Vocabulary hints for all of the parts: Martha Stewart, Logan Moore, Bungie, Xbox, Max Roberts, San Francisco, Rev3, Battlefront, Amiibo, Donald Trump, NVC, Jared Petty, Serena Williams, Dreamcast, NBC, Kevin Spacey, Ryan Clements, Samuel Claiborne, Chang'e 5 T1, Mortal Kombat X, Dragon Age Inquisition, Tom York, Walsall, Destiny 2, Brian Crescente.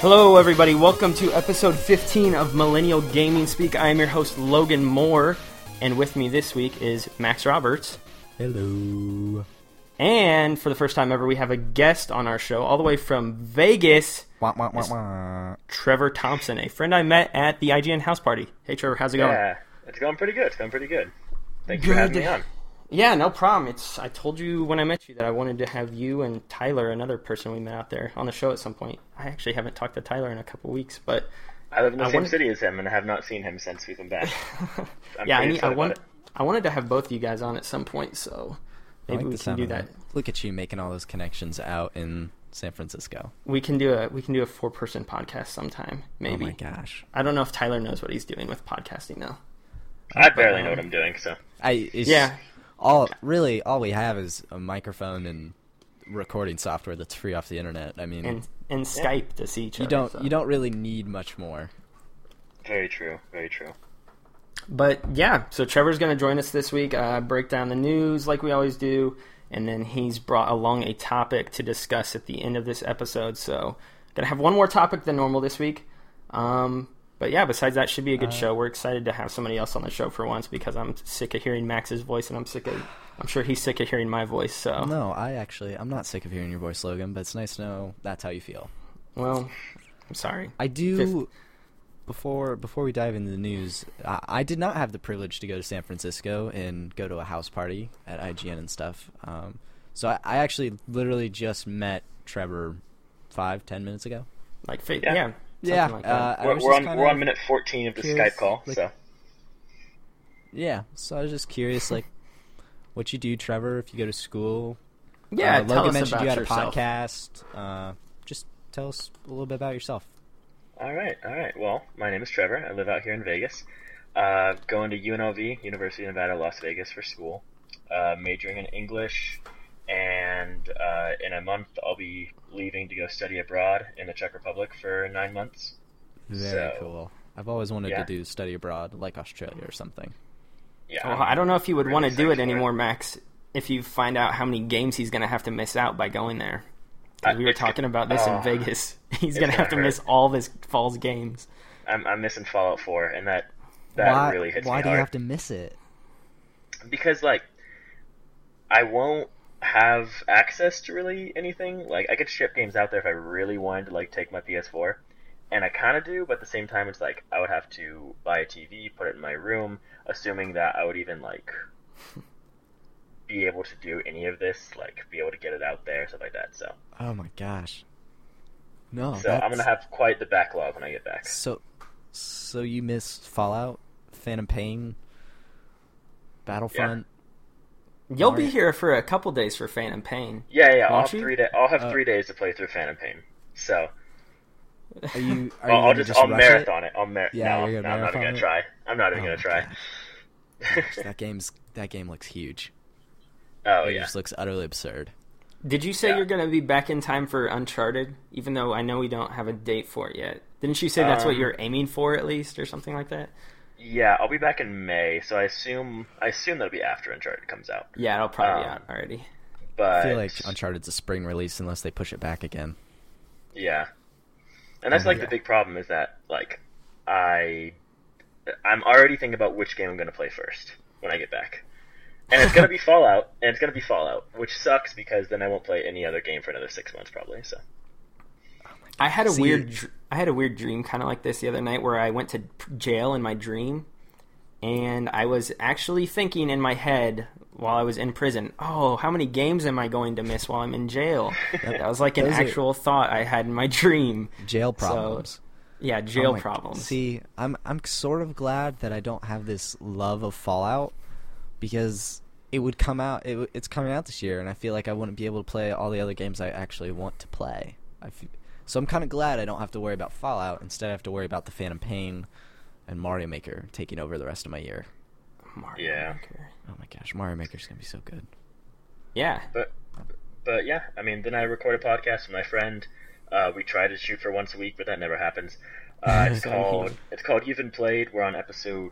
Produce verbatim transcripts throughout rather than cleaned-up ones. Hello, everybody. Welcome to episode fifteen of Millennial Gaming Speak. I am your host, Logan Moore, and with me this week is Max Roberts. Hello. And for the first time ever, we have a guest on our show, all the way from Vegas, wah, wah, wah, wah. Trevor Thompson, a friend I met at the I G N house party. Hey, Trevor, how's it going? Yeah, it's going pretty good. It's going pretty good. Thanks good. for having me on. Yeah, no problem. It's I told you when I met you that I wanted to have you and Tyler, another person we met out there, on the show at some point. I actually haven't talked to Tyler in a couple weeks, but I live in the I same wanted... city as him, and I have not seen him since we've been back. I'm yeah, I, mean, I want I wanted to have both of you guys on at some point, so maybe like we can do that. Look at you making all those connections out in San Francisco. We can do a we can do a four person podcast sometime. Maybe. Oh my gosh! I don't know if Tyler knows what he's doing with podcasting though. I but, barely um, know what I'm doing, so I it's... yeah. All really, all we have is a microphone and recording software that's free off the internet. I mean, and, and Skype yeah. to see each other. You don't, so. you don't really need much more. Very true, very true. But yeah, so Trevor's going to join us this week, uh, break down the news like we always do, and then he's brought along a topic to discuss at the end of this episode. So going to have one more topic than normal this week. Um... But yeah, besides that, should be a good uh, show. We're excited to have somebody else on the show for once because I'm sick of hearing Max's voice, and I'm sick of, I'm sure he's sick of hearing my voice. So no, I actually, I'm not sick of hearing your voice, Logan. But it's nice to know that's how you feel. Well, I'm sorry. I do. Fifth. Before before we dive into the news, I, I did not have the privilege to go to San Francisco and go to a house party at I G N and stuff. Um, so I, I actually literally just met Trevor five, ten minutes ago. Like, yeah. yeah. Something yeah, like uh, I we're, we're on we're on minute fourteen of the curious, Skype call. Like, so yeah, so I was just curious, like, what you do, Trevor, if you go to school. Yeah, uh, Logan mentioned you had yourself. a podcast. Uh, just tell us a little bit about yourself. All right, all right. Well, my name is Trevor. I live out here in Vegas. Uh, going to U N L V, University of Nevada, Las Vegas, for school. Uh, majoring in English, and uh, in a month I'll be leaving to go study abroad in the Czech Republic for nine months. Very so, cool. I've always wanted yeah. to do study abroad, like Australia or something. Yeah. Oh, I don't know if you would really want to do it anymore, Max, if you find out how many games he's going to have to miss out by going there. Because we were talking about this uh, in Vegas. He's going to have to hurt. miss all this fall's games. I'm, I'm missing Fallout Four, and that, that why, really hits why me Why do hard. you have to miss it? Because, like, I won't have access to really anything. Like, I could ship games out there if I really wanted to, like, take my P S four, and I kind of do, but at the same time it's like I would have to buy a T V, put it in my room, assuming that I would even, like, be able to do any of this, like, be able to get it out there, stuff like that. So oh my gosh, no, so that's... I'm gonna have quite the backlog when I get back. So so you missed Fallout, Phantom Pain, Battlefront. yeah. You'll be here for a couple days for Phantom Pain. Yeah, yeah. I'll have three da- I'll have uh, three days to play through Phantom Pain. So, are you? Are well, you I'll just, just I'll marathon it. it. I'll mar- yeah, no, you're gonna no, marathon. I'm not even gonna it? try. I'm not even oh, gonna try. Gosh, that game's that game looks huge. Oh it yeah, it just looks utterly absurd. Did you say yeah. you're gonna be back in time for Uncharted? Even though I know we don't have a date for it yet. Didn't you say that's um, what you're aiming for at least, or something like that? Yeah, I'll be back in May, so I assume I assume that'll be after Uncharted comes out. Yeah, it'll probably um, be out already. But I feel like Uncharted's a spring release unless they push it back again. Yeah, and that's oh, like yeah. the big problem is that, like, I I'm already thinking about which game I'm going to play first when I get back, and it's going to be Fallout, and it's going to be Fallout, which sucks because then I won't play any other game for another six months probably. So. I had a See, weird, I had a weird dream, kind of like this, the other night, where I went to jail in my dream, and I was actually thinking in my head while I was in prison, "Oh, how many games am I going to miss while I'm in jail?" That was like an actual are, thought I had in my dream. Jail problems. So, yeah, jail oh my, problems. See, I'm I'm sort of glad that I don't have this love of Fallout, because it would come out. It, it's coming out this year, and I feel like I wouldn't be able to play all the other games I actually want to play. I feel. So I'm kind of glad I don't have to worry about Fallout. Instead, I have to worry about the Phantom Pain and Mario Maker taking over the rest of my year. Mario yeah. Maker. Oh my gosh, Mario Maker's going to be so good. Yeah. But, but yeah, I mean, then I record a podcast with my friend. Uh, we try to shoot for once a week, but that never happens. Uh, it's called It's called You've Been Played. We're on episode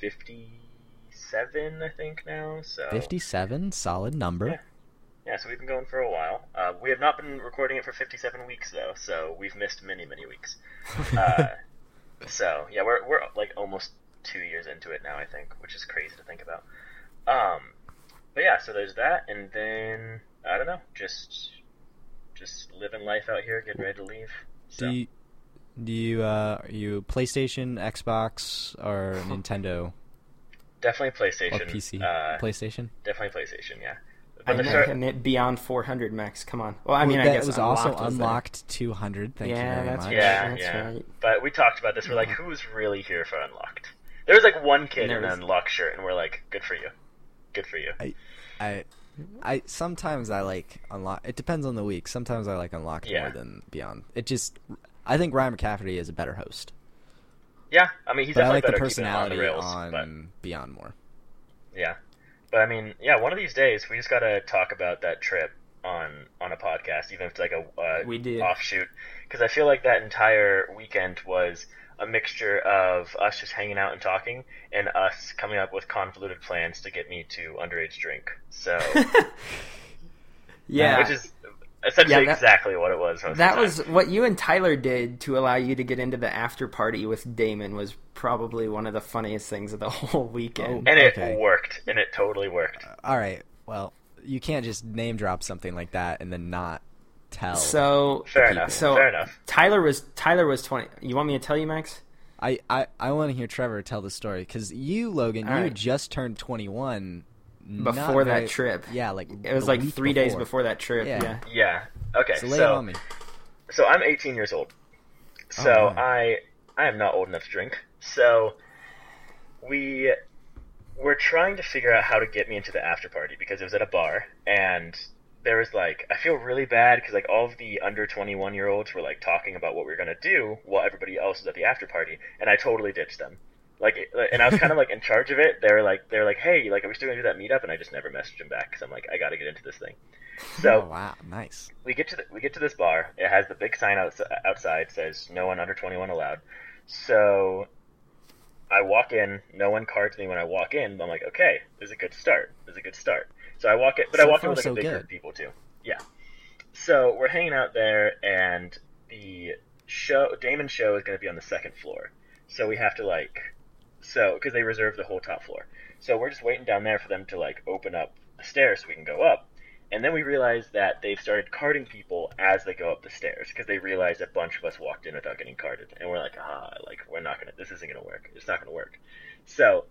fifty-seven, I think, now. So fifty-seven? Solid number. Yeah. Yeah, so we've been going for a while. Uh, we have not been recording it for fifty-seven weeks, though, so we've missed many, many weeks. uh, so, yeah, we're we're like almost two years into it now, I think, which is crazy to think about. Um, but yeah, so there's that, and then, I don't know, just just living life out here, getting ready to leave. So. Do you, do you uh, are you PlayStation, Xbox, or Nintendo? Definitely PlayStation. Or P C. Uh, PlayStation? Definitely PlayStation, yeah. But I never commit beyond four hundred, Max. Come on. Well, I mean, well, I guess it was unlocked, also unlocked two hundred. Thank yeah, you very much. Right. Yeah, that's yeah. right. But we talked about this. We're like, who's really here for Unlocked? There was like one kid in an Unlocked shirt, and we're like, good for you. Good for you. I, I, I sometimes I like Unlocked. It depends on the week. Sometimes I like Unlocked yeah. more than Beyond. It just, I think Ryan McCafferty is a better host. Yeah, I mean, he's but definitely I like better the personality on, the rails, on but... Beyond more. Yeah. But, I mean, yeah, one of these days, we just got to talk about that trip on on a podcast, even if it's like a uh, we did. offshoot. Because I feel like that entire weekend was a mixture of us just hanging out and talking and us coming up with convoluted plans to get me to underage drink. So, yeah. Which is essentially yeah, that, exactly what it was. That was what you and Tyler did to allow you to get into the after party with Damon was probably one of the funniest things of the whole weekend. Oh, and it okay. worked. And it totally worked. Uh, all right. Well, you can't just name drop something like that and then not tell. So fair enough. So fair enough. Tyler was Tyler was twenty. You want me to tell you, Max? I, I, I want to hear Trevor tell the story because you, Logan, all you right. just turned twenty-one. Before very, that trip. Yeah, like it was like three before. days before that trip. Yeah. Yeah. yeah. Okay. So, so, on me. so I'm eighteen years old. So oh, I I am not old enough to drink. So we were trying to figure out how to get me into the after party because it was at a bar, and there was like I feel really bad because like all of the under twenty-one year olds were like talking about what we were gonna do while everybody else was at the after party, and I totally ditched them. Like, and I was kind of like in charge of it. They were like, they were like, hey, like, are we still gonna do that meetup? And I just never messaged him back because I'm like, I gotta get into this thing. So, oh, wow, nice. We get to the, we get to this bar. It has the big sign out, outside says no one under twenty-one allowed. So, I walk in. No one cards me when I walk in. But I'm like, okay, this is a good start. This is a good start. So I walk in, but so I walk in with like so a big good. group of people too. Yeah. So we're hanging out there, and the show Damon's show is gonna be on the second floor. So we have to like. So, because they reserved the whole top floor. So we're just waiting down there for them to, like, open up the stairs so we can go up. And then we realize that they've started carding people as they go up the stairs, because they realized a bunch of us walked in without getting carded. And we're like, ah, like, we're not going to, this isn't going to work. It's not going to work. So,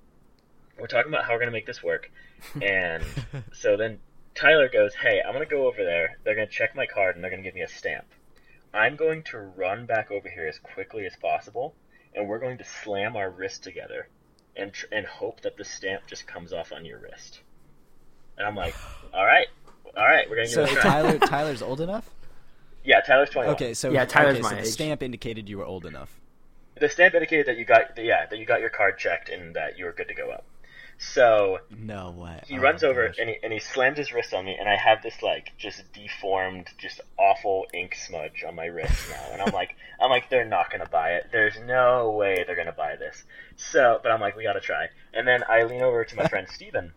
we're talking about how we're going to make this work. And so then Tyler goes, hey, I'm going to go over there. They're going to check my card, and they're going to give me a stamp. I'm going to run back over here as quickly as possible. And we're going to slam our wrists together and tr- and hope that the stamp just comes off on your wrist. And I'm like, all right, all right, we're going to give it a try. So Tyler, Tyler's old enough? Yeah, Tyler's twenty-one. Okay, so, yeah, Tyler's okay, my so age. The stamp indicated you were old enough. The stamp indicated that you got yeah that you got your card checked and that you were good to go up. So no way. He oh runs over gosh. and he and he slams his wrist on me, and I have this like just deformed, just awful ink smudge on my wrist now. And I'm like, I'm like, they're not gonna buy it. There's no way they're gonna buy this. So, but I'm like, we gotta try. And then I lean over to my friend Steven,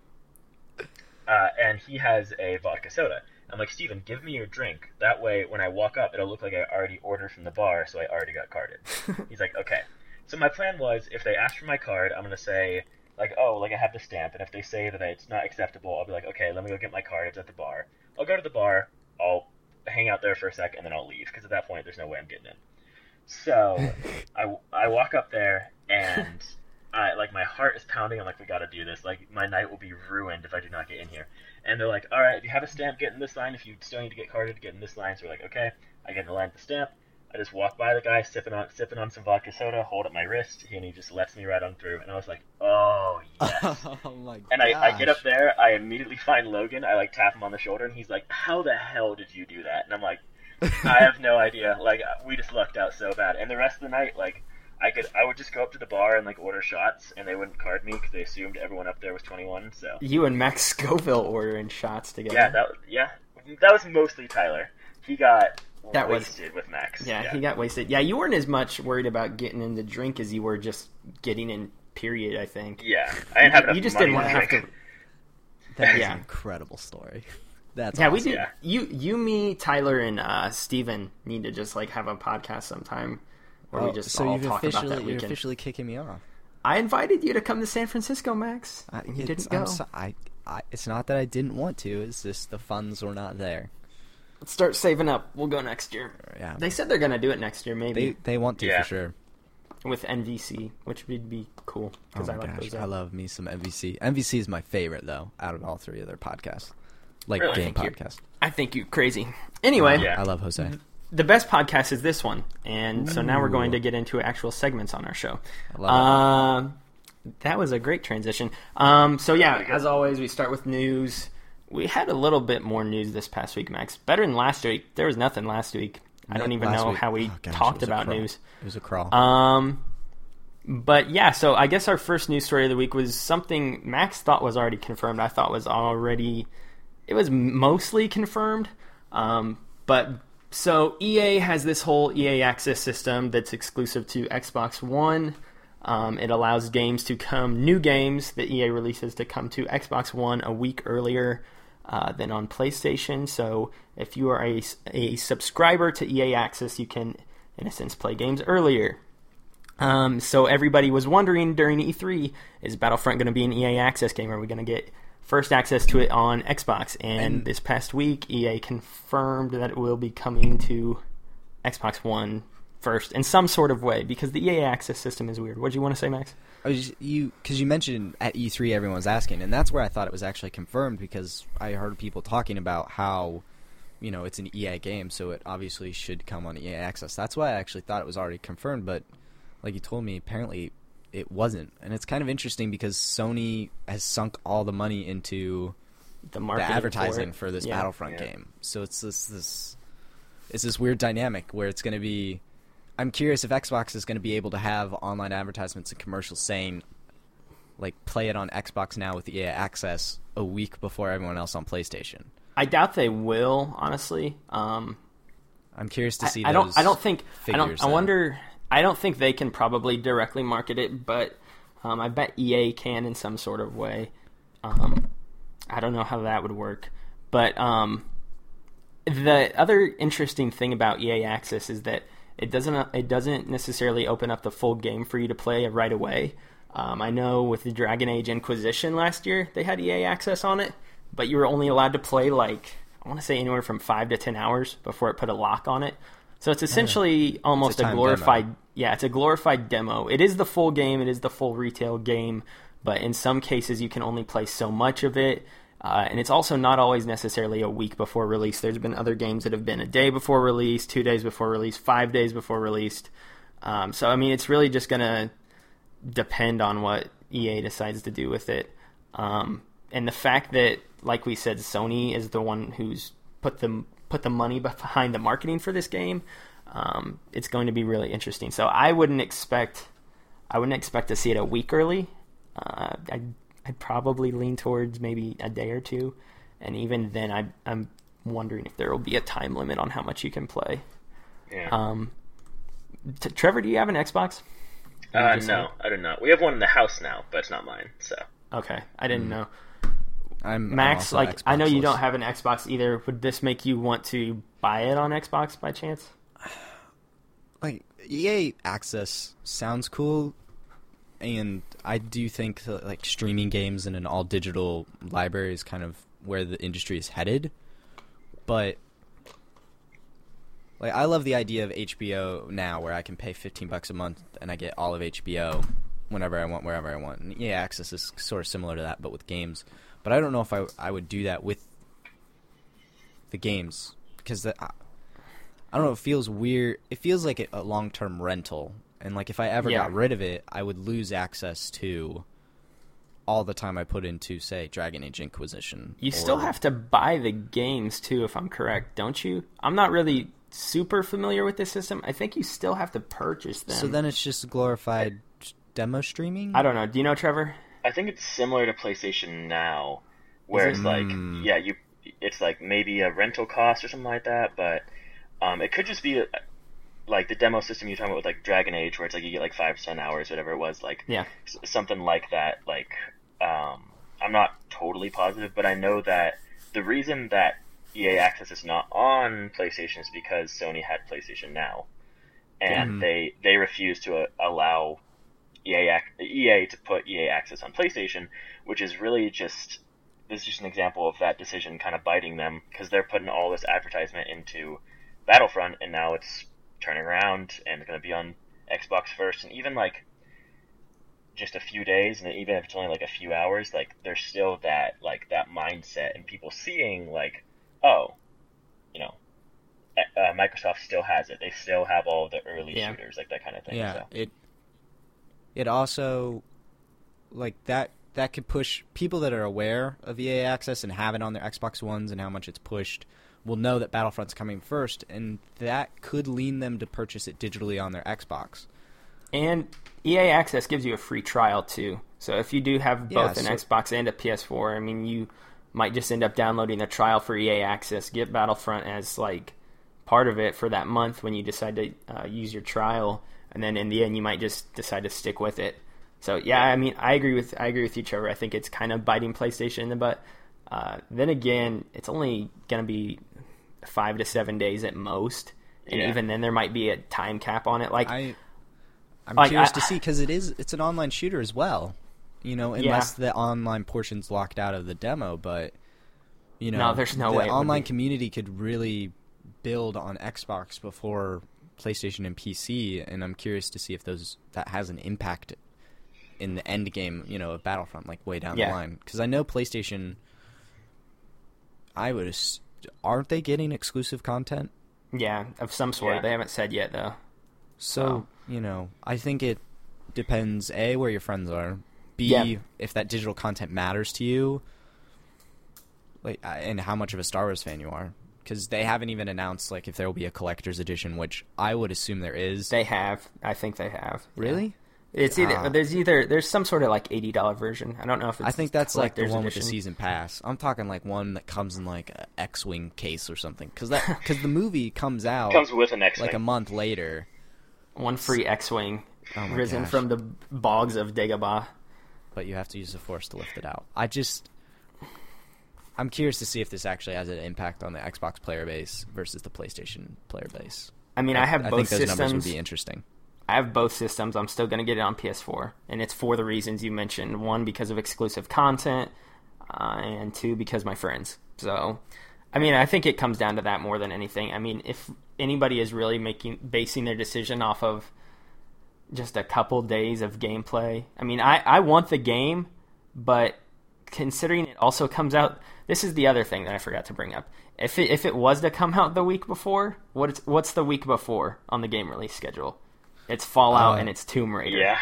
uh, and he has a vodka soda. I'm like, Steven, give me your drink. That way, when I walk up, it'll look like I already ordered from the bar, so I already got carded. He's like, okay. So my plan was, if they ask for my card, I'm gonna say. Like, oh, like, I have the stamp, and if they say that it's not acceptable, I'll be like, okay, let me go get my card, it's at the bar. I'll go to the bar, I'll hang out there for a sec, and then I'll leave, because at that point, there's no way I'm getting in. So, I, I walk up there, and, I like, my heart is pounding, I'm like, we gotta do this, like, my night will be ruined if I do not get in here. And they're like, alright, if you have a stamp, get in this line, if you still need to get carded, get in this line, so we're like, okay, I get in the line with the stamp, I just walk by the guy, sipping on sipping on some vodka soda, hold up my wrist, and he just lets me right on through. And I was like, oh, yes. Oh, my gosh. And I, I get up there, I immediately find Logan, I, like, tap him on the shoulder, and he's like, how the hell did you do that? And I'm like, I have no idea. Like, we just lucked out so bad. And the rest of the night, like, I could, I would just go up to the bar and, like, order shots, and they wouldn't card me because they assumed everyone up there was twenty-one, so. You and Max Scoville ordering shots together. Yeah, that, yeah. That was mostly Tyler. He got... That wasted was, with Max. Yeah, yeah, he got wasted. Yeah, you weren't as much worried about getting in the drink as you were just getting in, period, I think. Yeah, I didn't have enough money. You just didn't want to have to... That is yeah. an incredible story. That's yeah, awesome. we do. Yeah. You, you, me, Tyler, and uh, Steven need to just like have a podcast sometime where oh, we just so all talk about that weekend. You're officially kicking me off. I invited you to come to San Francisco, Max. I, you didn't go. So, I, I, it's not that I didn't want to. It's just the funds were not there. Let's start saving up. We'll go next year. Yeah. They said they're going to do it next year, maybe. They, they want to yeah. for sure. With N V C, which would be cool. Oh, I like gosh. Those I love me some N V C. N V C is my favorite, though, out of all three of their podcasts. Like really? Game I podcast. I think you're crazy. Anyway. Yeah. I love Jose. The best podcast is this one. And Ooh. So now we're going to get into actual segments on our show. I love uh, it. That was a great transition. Um, so, yeah, as always, we start with news. We had a little bit more news this past week, Max. Better than last week. There was nothing last week. I don't even Last know week. how we oh, gosh, talked about news. It was a crawl. Um, but yeah, so I guess our first news story of the week was something Max thought was already confirmed. I thought was already, it was mostly confirmed. Um, but so E A has this whole E A Access system that's exclusive to Xbox One. Um, it allows games to come, new games that E A releases to come to Xbox One a week earlier Uh, than on PlayStation. So if you are a, a subscriber to E A Access, you can, in a sense, play games earlier. Um, so everybody was wondering during E three, is Battlefront going to be an E A Access game? Are we going to get first access to it on Xbox? And, and this past week, E A confirmed that it will be coming to Xbox One first in some sort of way, because the E A Access system is weird. What did you want to say, Max? I was just, you because you mentioned at E three everyone's asking, and that's where I thought it was actually confirmed, because I heard people talking about how, you know, it's an E A game, so it obviously should come on E A Access. That's why I actually thought it was already confirmed, but like you told me, apparently it wasn't. And it's kind of interesting because Sony has sunk all the money into the, the advertising for, for this yeah. Battlefront yeah. game. So it's this this it's this weird dynamic where it's going to be. I'm curious if Xbox is going to be able to have online advertisements and commercials saying, like, play it on Xbox now with E A Access a week before everyone else on PlayStation. I doubt they will, honestly. Um, I'm curious to see I, those I don't. I don't think. I don't. I wonder. I don't think they can probably directly market it, but um, I bet E A can in some sort of way. Um, I don't know how that would work, but um, the other interesting thing about E A Access is that. It doesn't. It doesn't necessarily open up the full game for you to play right away. Um, I know with the Dragon Age Inquisition last year, they had E A Access on it, but you were only allowed to play like I want to say anywhere from five to ten hours before it put a lock on it. So it's essentially almost it's a, a glorified. Demo. Yeah, it's a glorified demo. It is the full game. It is the full retail game, but in some cases you can only play so much of it. Uh, and it's also not always necessarily a week before release. There's been other games that have been a day before release, two days before release, five days before release. Um, so, I mean, it's really just going to depend on what E A decides to do with it. Um, and the fact that, like we said, Sony is the one who's put the, put the money behind the marketing for this game, um, it's going to be really interesting. So I wouldn't expect I wouldn't expect to see it a week early. Uh, I I'd probably lean towards maybe a day or two, and even then, I, I'm wondering if there will be a time limit on how much you can play. Yeah. Um. T- Trevor, do you have an Xbox? Uh, no, I do not. We have one in the house now, but it's not mine. So. Okay, I didn't mm. know. I'm Max. I'm like, Xbox I know you list. don't have an Xbox either. Would this make you want to buy it on Xbox by chance? Like E A Access sounds cool. And I do think that, like, streaming games in an all-digital library is kind of where the industry is headed. But, like, I love the idea of H B O now, where I can pay fifteen bucks a month and I get all of H B O whenever I want, wherever I want. And E A Access is sort of similar to that, but with games. But I don't know if I, I would do that with the games, because the, I, I don't know, it feels weird. It feels like a long-term rental. And, like, if I ever yeah. got rid of it, I would lose access to all the time I put into, say, Dragon Age Inquisition. You or... still have to buy the games, too, if I'm correct, don't you? I'm not really super familiar with this system. I think you still have to purchase them. So then it's just glorified I... demo streaming? I don't know. Do you know, Trevor? I think it's similar to PlayStation Now, where it's, like, mm. yeah, you it's, like, maybe a rental cost or something like that, but um, it could just be... A, like the demo system you're talking about with like Dragon Age, where it's like you get like five to ten hours, whatever it was, like yeah. s- something like that. Like, um, I'm not totally positive, but I know that the reason that E A Access is not on PlayStation is because Sony had PlayStation Now, and mm-hmm. they they refused to uh, allow E A E A to put E A Access on PlayStation, which is really just this is just an example of that decision kind of biting them, because they're putting all this advertisement into Battlefront, and now it's turning around and it's going to be on Xbox first, and even like just a few days, and even if it's only like a few hours, like there's still that like that mindset, and people seeing like, oh, you know, uh, Microsoft still has it. They still have all the early yeah. shooters, like that kind of thing. Yeah, so. it it also like that that could push people that are aware of E A Access and have it on their Xbox Ones and how much it's pushed will know that Battlefront's coming first, and that could lean them to purchase it digitally on their Xbox. And E A Access gives you a free trial, too. So if you do have both yeah, so, an Xbox and a P S four, I mean, you might just end up downloading a trial for E A Access. Get Battlefront as, like, part of it for that month when you decide to uh, use your trial. And then in the end, you might just decide to stick with it. So, yeah, I mean, I agree with I agree with you, Trevor. I think it's kind of biting PlayStation in the butt. Uh, then again, it's only going to be five to seven days at most. And yeah. even then, there might be a time cap on it. Like... I... I'm like, curious I, to see, because it is, it's an online shooter as well, you know, unless yeah. the online portion's locked out of the demo, but, you know, no, there's no the way online community could really build on Xbox before PlayStation and P C, and I'm curious to see if those that has an impact in the end game, you know, of Battlefront, like way down yeah. the line, because I know PlayStation, I would, aren't they getting exclusive content? Yeah, of some sort. Yeah. They haven't said yet, though. So, you know, I think it depends, A, where your friends are, B, yeah. if that digital content matters to you, like, and how much of a Star Wars fan you are. Because they haven't even announced, like, if there will be a collector's edition, which I would assume there is. They have. I think they have. Really? Yeah. It's either, ah. there's either, there's some sort of, like, eighty dollars version. I don't know if it's I think that's, like, the one edition. With the season pass. I'm talking, like, one that comes in, like, an X-Wing case or something. Because the movie comes out, comes with an X-Wing. Like, a month later. One free X-Wing, oh risen gosh. From the bogs of Dagobah. But you have to use the Force to lift it out. I just... I'm curious to see if this actually has an impact on the Xbox player base versus the PlayStation player base. I mean, I, I have both I think those systems. Numbers would be interesting. I have both systems. I'm still going to get it on P S four. And it's for the reasons you mentioned. One, because of exclusive content. Uh, and two, because my friends. So... I mean, I think it comes down to that more than anything. I mean, if anybody is really making basing their decision off of just a couple days of gameplay, I mean, I, I want the game, but considering it also comes out, this is the other thing that I forgot to bring up. If it, if it was to come out the week before, what it's, what's the week before on the game release schedule? It's Fallout uh, and it's Tomb Raider. Yeah,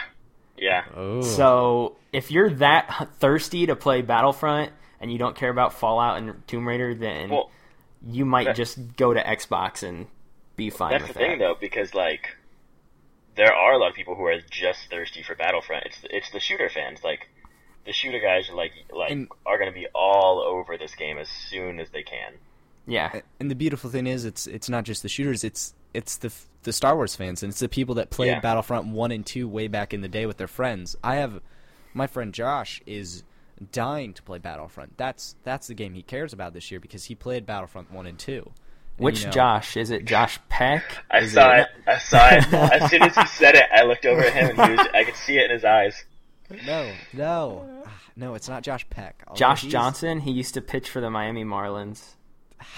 yeah. Oh. So if you're that thirsty to play Battlefront... and you don't care about Fallout and Tomb Raider, then well, you might that, just go to Xbox and be fine with that. That's the thing, though, because, like, there are a lot of people who are just thirsty for Battlefront. It's it's the shooter fans. Like, the shooter guys are, like, like and, are going to be all over this game as soon as they can. Yeah. And the beautiful thing is it's it's not just the shooters. It's it's the the Star Wars fans, and it's the people that played yeah. Battlefront one and two way back in the day with their friends. I have... My friend Josh is... dying to play Battlefront. That's that's the game he cares about this year because he played Battlefront one and two. And, Which you know, Josh? Is it Josh Peck? I is saw it... it. I saw it. As soon as he said it, I looked over at him and he was, I could see it in his eyes. No, no. No, it's not Josh Peck. Although Josh he's... Johnson, he used to pitch for the Miami Marlins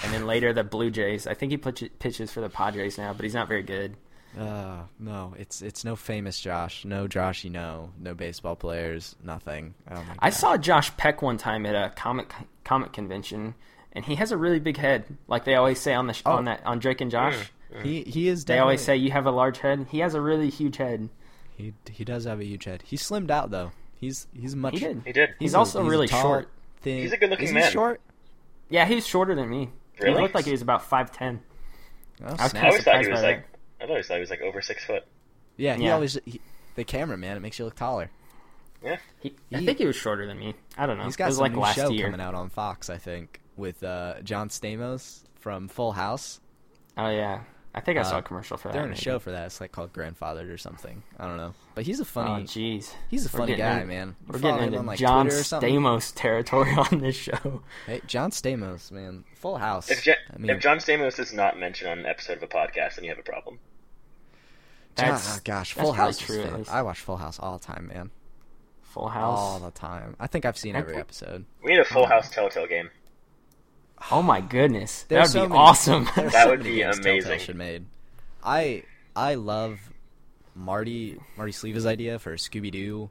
and then later the Blue Jays. I think he pitches for the Padres now, but he's not very good. Uh, no, it's it's no famous Josh, no Joshy, no, no baseball players, nothing. Oh my I God. saw Josh Peck one time at a comic comic convention, and he has a really big head, like they always say on the sh- oh. on that on Drake and Josh. Yeah, yeah. He he is. They always say you have a large head. He has a really huge head. He he does have a huge head. He slimmed out though. He's he's much. He did. He did. He's, he's also a, he's really tall, short. Thin. He's a good looking man. Is he short? Yeah, he was shorter than me. Really? He looked like he was about five ten. Oh, I was kind of surprised by that. I always thought he was like over six foot. Yeah, he yeah. always he, the camera man. It makes you look taller. Yeah, he, he, I think he was shorter than me. I don't know. He's got it was some like new last show year. coming out on Fox, I think, with uh, John Stamos from Full House. Oh yeah, I think I saw uh, a commercial for that. They're on a maybe. show for that. It's like called Grandfathered or something. I don't know. But he's a funny. Oh, jeez. He's a we're funny guy, in, man. We're, we're getting into on, like, John Stamos territory on this show. Hey, John Stamos, man. Full House. If, Je- I mean, if John Stamos is not mentioned on an episode of a podcast, then you have a problem. That's, John, oh, gosh. Full House is true. I watch Full House all the time, man. Full House? All the time. I think I've seen every episode. We need a Full House Telltale game. Oh my goodness, that would so be many, awesome. That so would be amazing. Made. I I love Marty Marty Sleeva's idea for a Scooby-Doo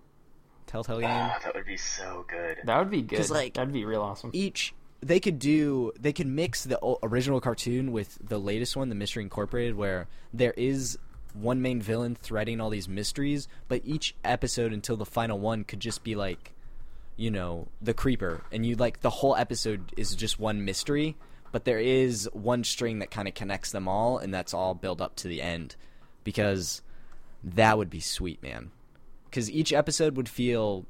Telltale game. Oh, that would be so good. That would be good. Like, that'd be real awesome. Each they could do they could mix the original cartoon with the latest one, The Mystery Incorporated, where there is one main villain threading all these mysteries, but each episode until the final one could just be like, you know, the creeper, and you like the whole episode is just one mystery, but there is one string that kind of connects them all, and that's all built up to the end, because that would be sweet, man. Because each episode would feel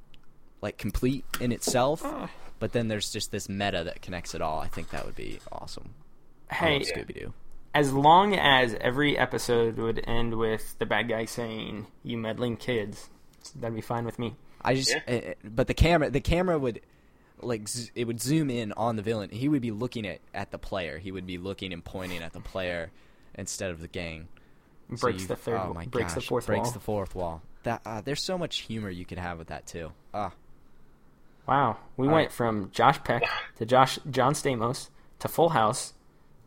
like complete in itself, but then there's just this meta that connects it all. I think that would be awesome. Hey, Scooby-Doo. As long as every episode would end with the bad guy saying, "You meddling kids," that'd be fine with me. I just, yeah. uh, but the camera, the camera would, like, z- it would zoom in on the villain. He would be looking at, at the player. He would be looking and pointing at the player instead of the gang. Breaks so you, the third, oh my breaks gosh, the fourth breaks wall. Breaks the fourth wall. That uh, there's so much humor you could have with that too. Ah, uh. wow, we All went right. from Josh Peck to Josh John Stamos to Full House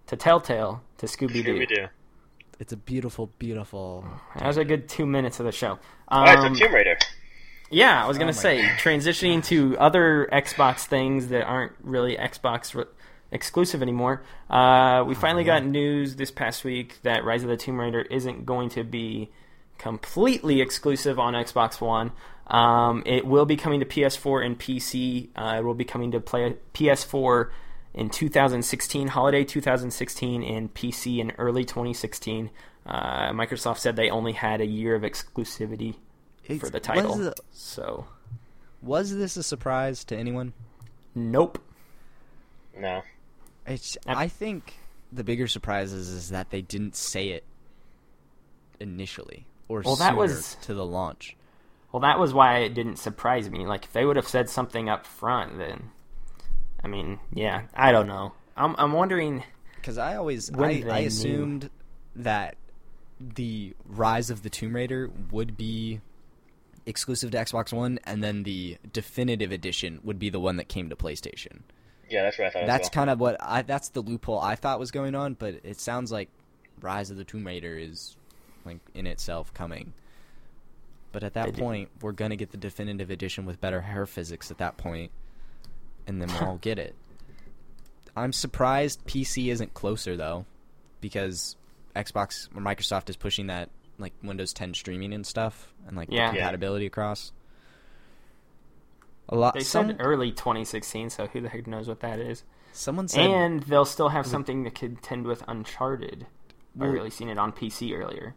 to Telltale to Scooby Doo. It's a beautiful, beautiful. That was a good two minutes of the show. Um, All right, so Tomb Raider. Yeah, I was going to oh say, God. transitioning to other Xbox things that aren't really Xbox re- exclusive anymore, uh, we oh, finally man. got news this past week that Rise of the Tomb Raider isn't going to be completely exclusive on Xbox One. Um, it will be coming to P S four and P C. Uh, it will be coming to play P S four in two thousand sixteen, holiday two thousand sixteen, and P C in early twenty sixteen. Uh, Microsoft said they only had a year of exclusivity for the title. Was the, so was this a surprise to anyone? Nope. No. It's I think the bigger surprise is, is that they didn't say it initially or well, sooner that was, to the launch. Well, that was why it didn't surprise me. Like, if they would have said something up front, then I mean, yeah, I don't know. I'm I'm wondering, cuz I always I, I assumed knew. that the Rise of the Tomb Raider would be exclusive to Xbox One, and then the definitive edition would be the one that came to PlayStation. Yeah, that's what I thought. That's well. kind of what I. That's the loophole I thought was going on, but it sounds like Rise of the Tomb Raider is, like, in itself coming. But at that they point, do. we're gonna get the definitive edition with better hair physics at that point, and then we'll all get it. I'm surprised P C isn't closer though, because Xbox or Microsoft is pushing that, like, Windows ten streaming and stuff, and, like, yeah. compatibility yeah. across. A lot. They some, said early twenty sixteen, so who the heck knows what that is? Someone said, and they'll still have something to contend with Uncharted. I've really seen it on P C earlier,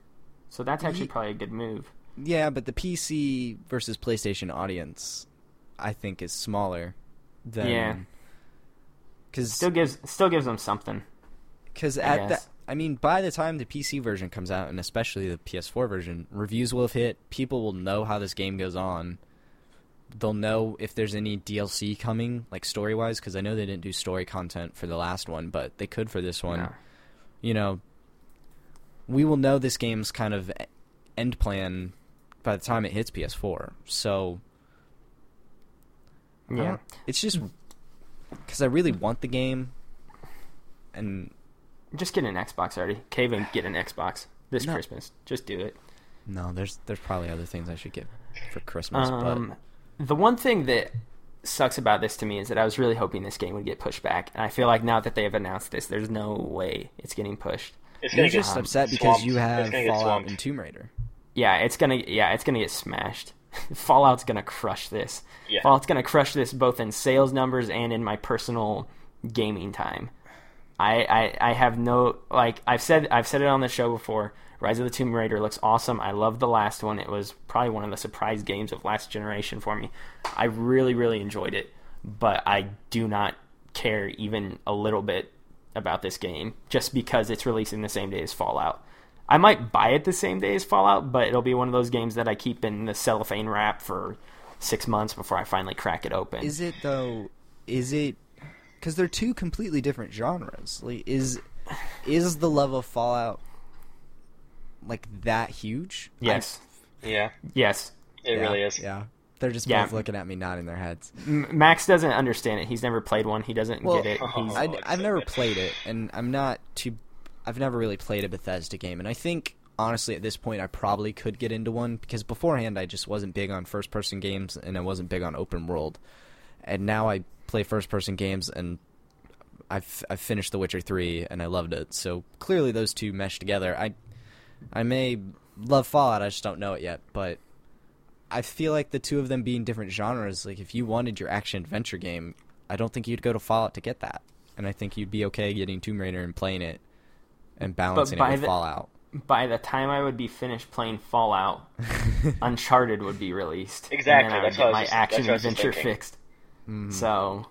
so that's actually he, probably a good move. Yeah, but the P C versus PlayStation audience, I think, is smaller than. Yeah. Cause, still gives still gives them something. Because at that. I mean, by the time the P C version comes out, and especially the P S four version, reviews will have hit. People will know how this game goes on. They'll know if there's any D L C coming, like, story-wise, because I know they didn't do story content for the last one, but they could for this one. No. You know, we will know this game's kind of end plan by the time it hits P S four. So, yeah, it's just because I really want the game, and... Just get an Xbox already. Cave in, get an Xbox this no. Christmas. Just do it. No, there's there's probably other things I should get for Christmas. Um, but. The one thing that sucks about this to me is that I was really hoping this game would get pushed back. And I feel like now that they have announced this, there's no way it's getting pushed. It's You're just um, upset because swamped. you have Fallout and Tomb Raider. Yeah, it's gonna yeah, it's gonna get smashed. Fallout's gonna crush this. Yeah. Fallout's gonna crush this both in sales numbers and in my personal gaming time. I, I, I have no like I've said I've said it on the show before. Rise of the Tomb Raider looks awesome. I love the last one. It was probably one of the surprise games of last generation for me. I really really enjoyed it, but I do not care even a little bit about this game just because it's releasing the same day as Fallout. I might buy it the same day as Fallout, but it'll be one of those games that I keep in the cellophane wrap for six months before I finally crack it open. Is it, though, is it... Because they're two completely different genres. Like, is is the love of Fallout, like, that huge? Yes. I'm... Yeah. Yes. It yeah, really is. Yeah. They're just yeah. both looking at me nodding their heads. Max doesn't understand it. He's never played one. He doesn't well, get it. He's... I, I've never played it, and I'm not too... I've never really played a Bethesda game, and I think, honestly, at this point, I probably could get into one, because beforehand, I just wasn't big on first-person games, and I wasn't big on open world. And now I play first-person games, and I've, I've finished The Witcher three, and I loved it. So clearly those two mesh together. I, I may love Fallout, I just don't know it yet, but... I feel like the two of them being different genres, like if you wanted your action-adventure game, I don't think you'd go to Fallout to get that. And I think you'd be okay getting Tomb Raider and playing it and balancing it with the, Fallout. By the time I would be finished playing Fallout, Uncharted would be released. Exactly. And that's how I would get my action-adventure fixed. Mm. So,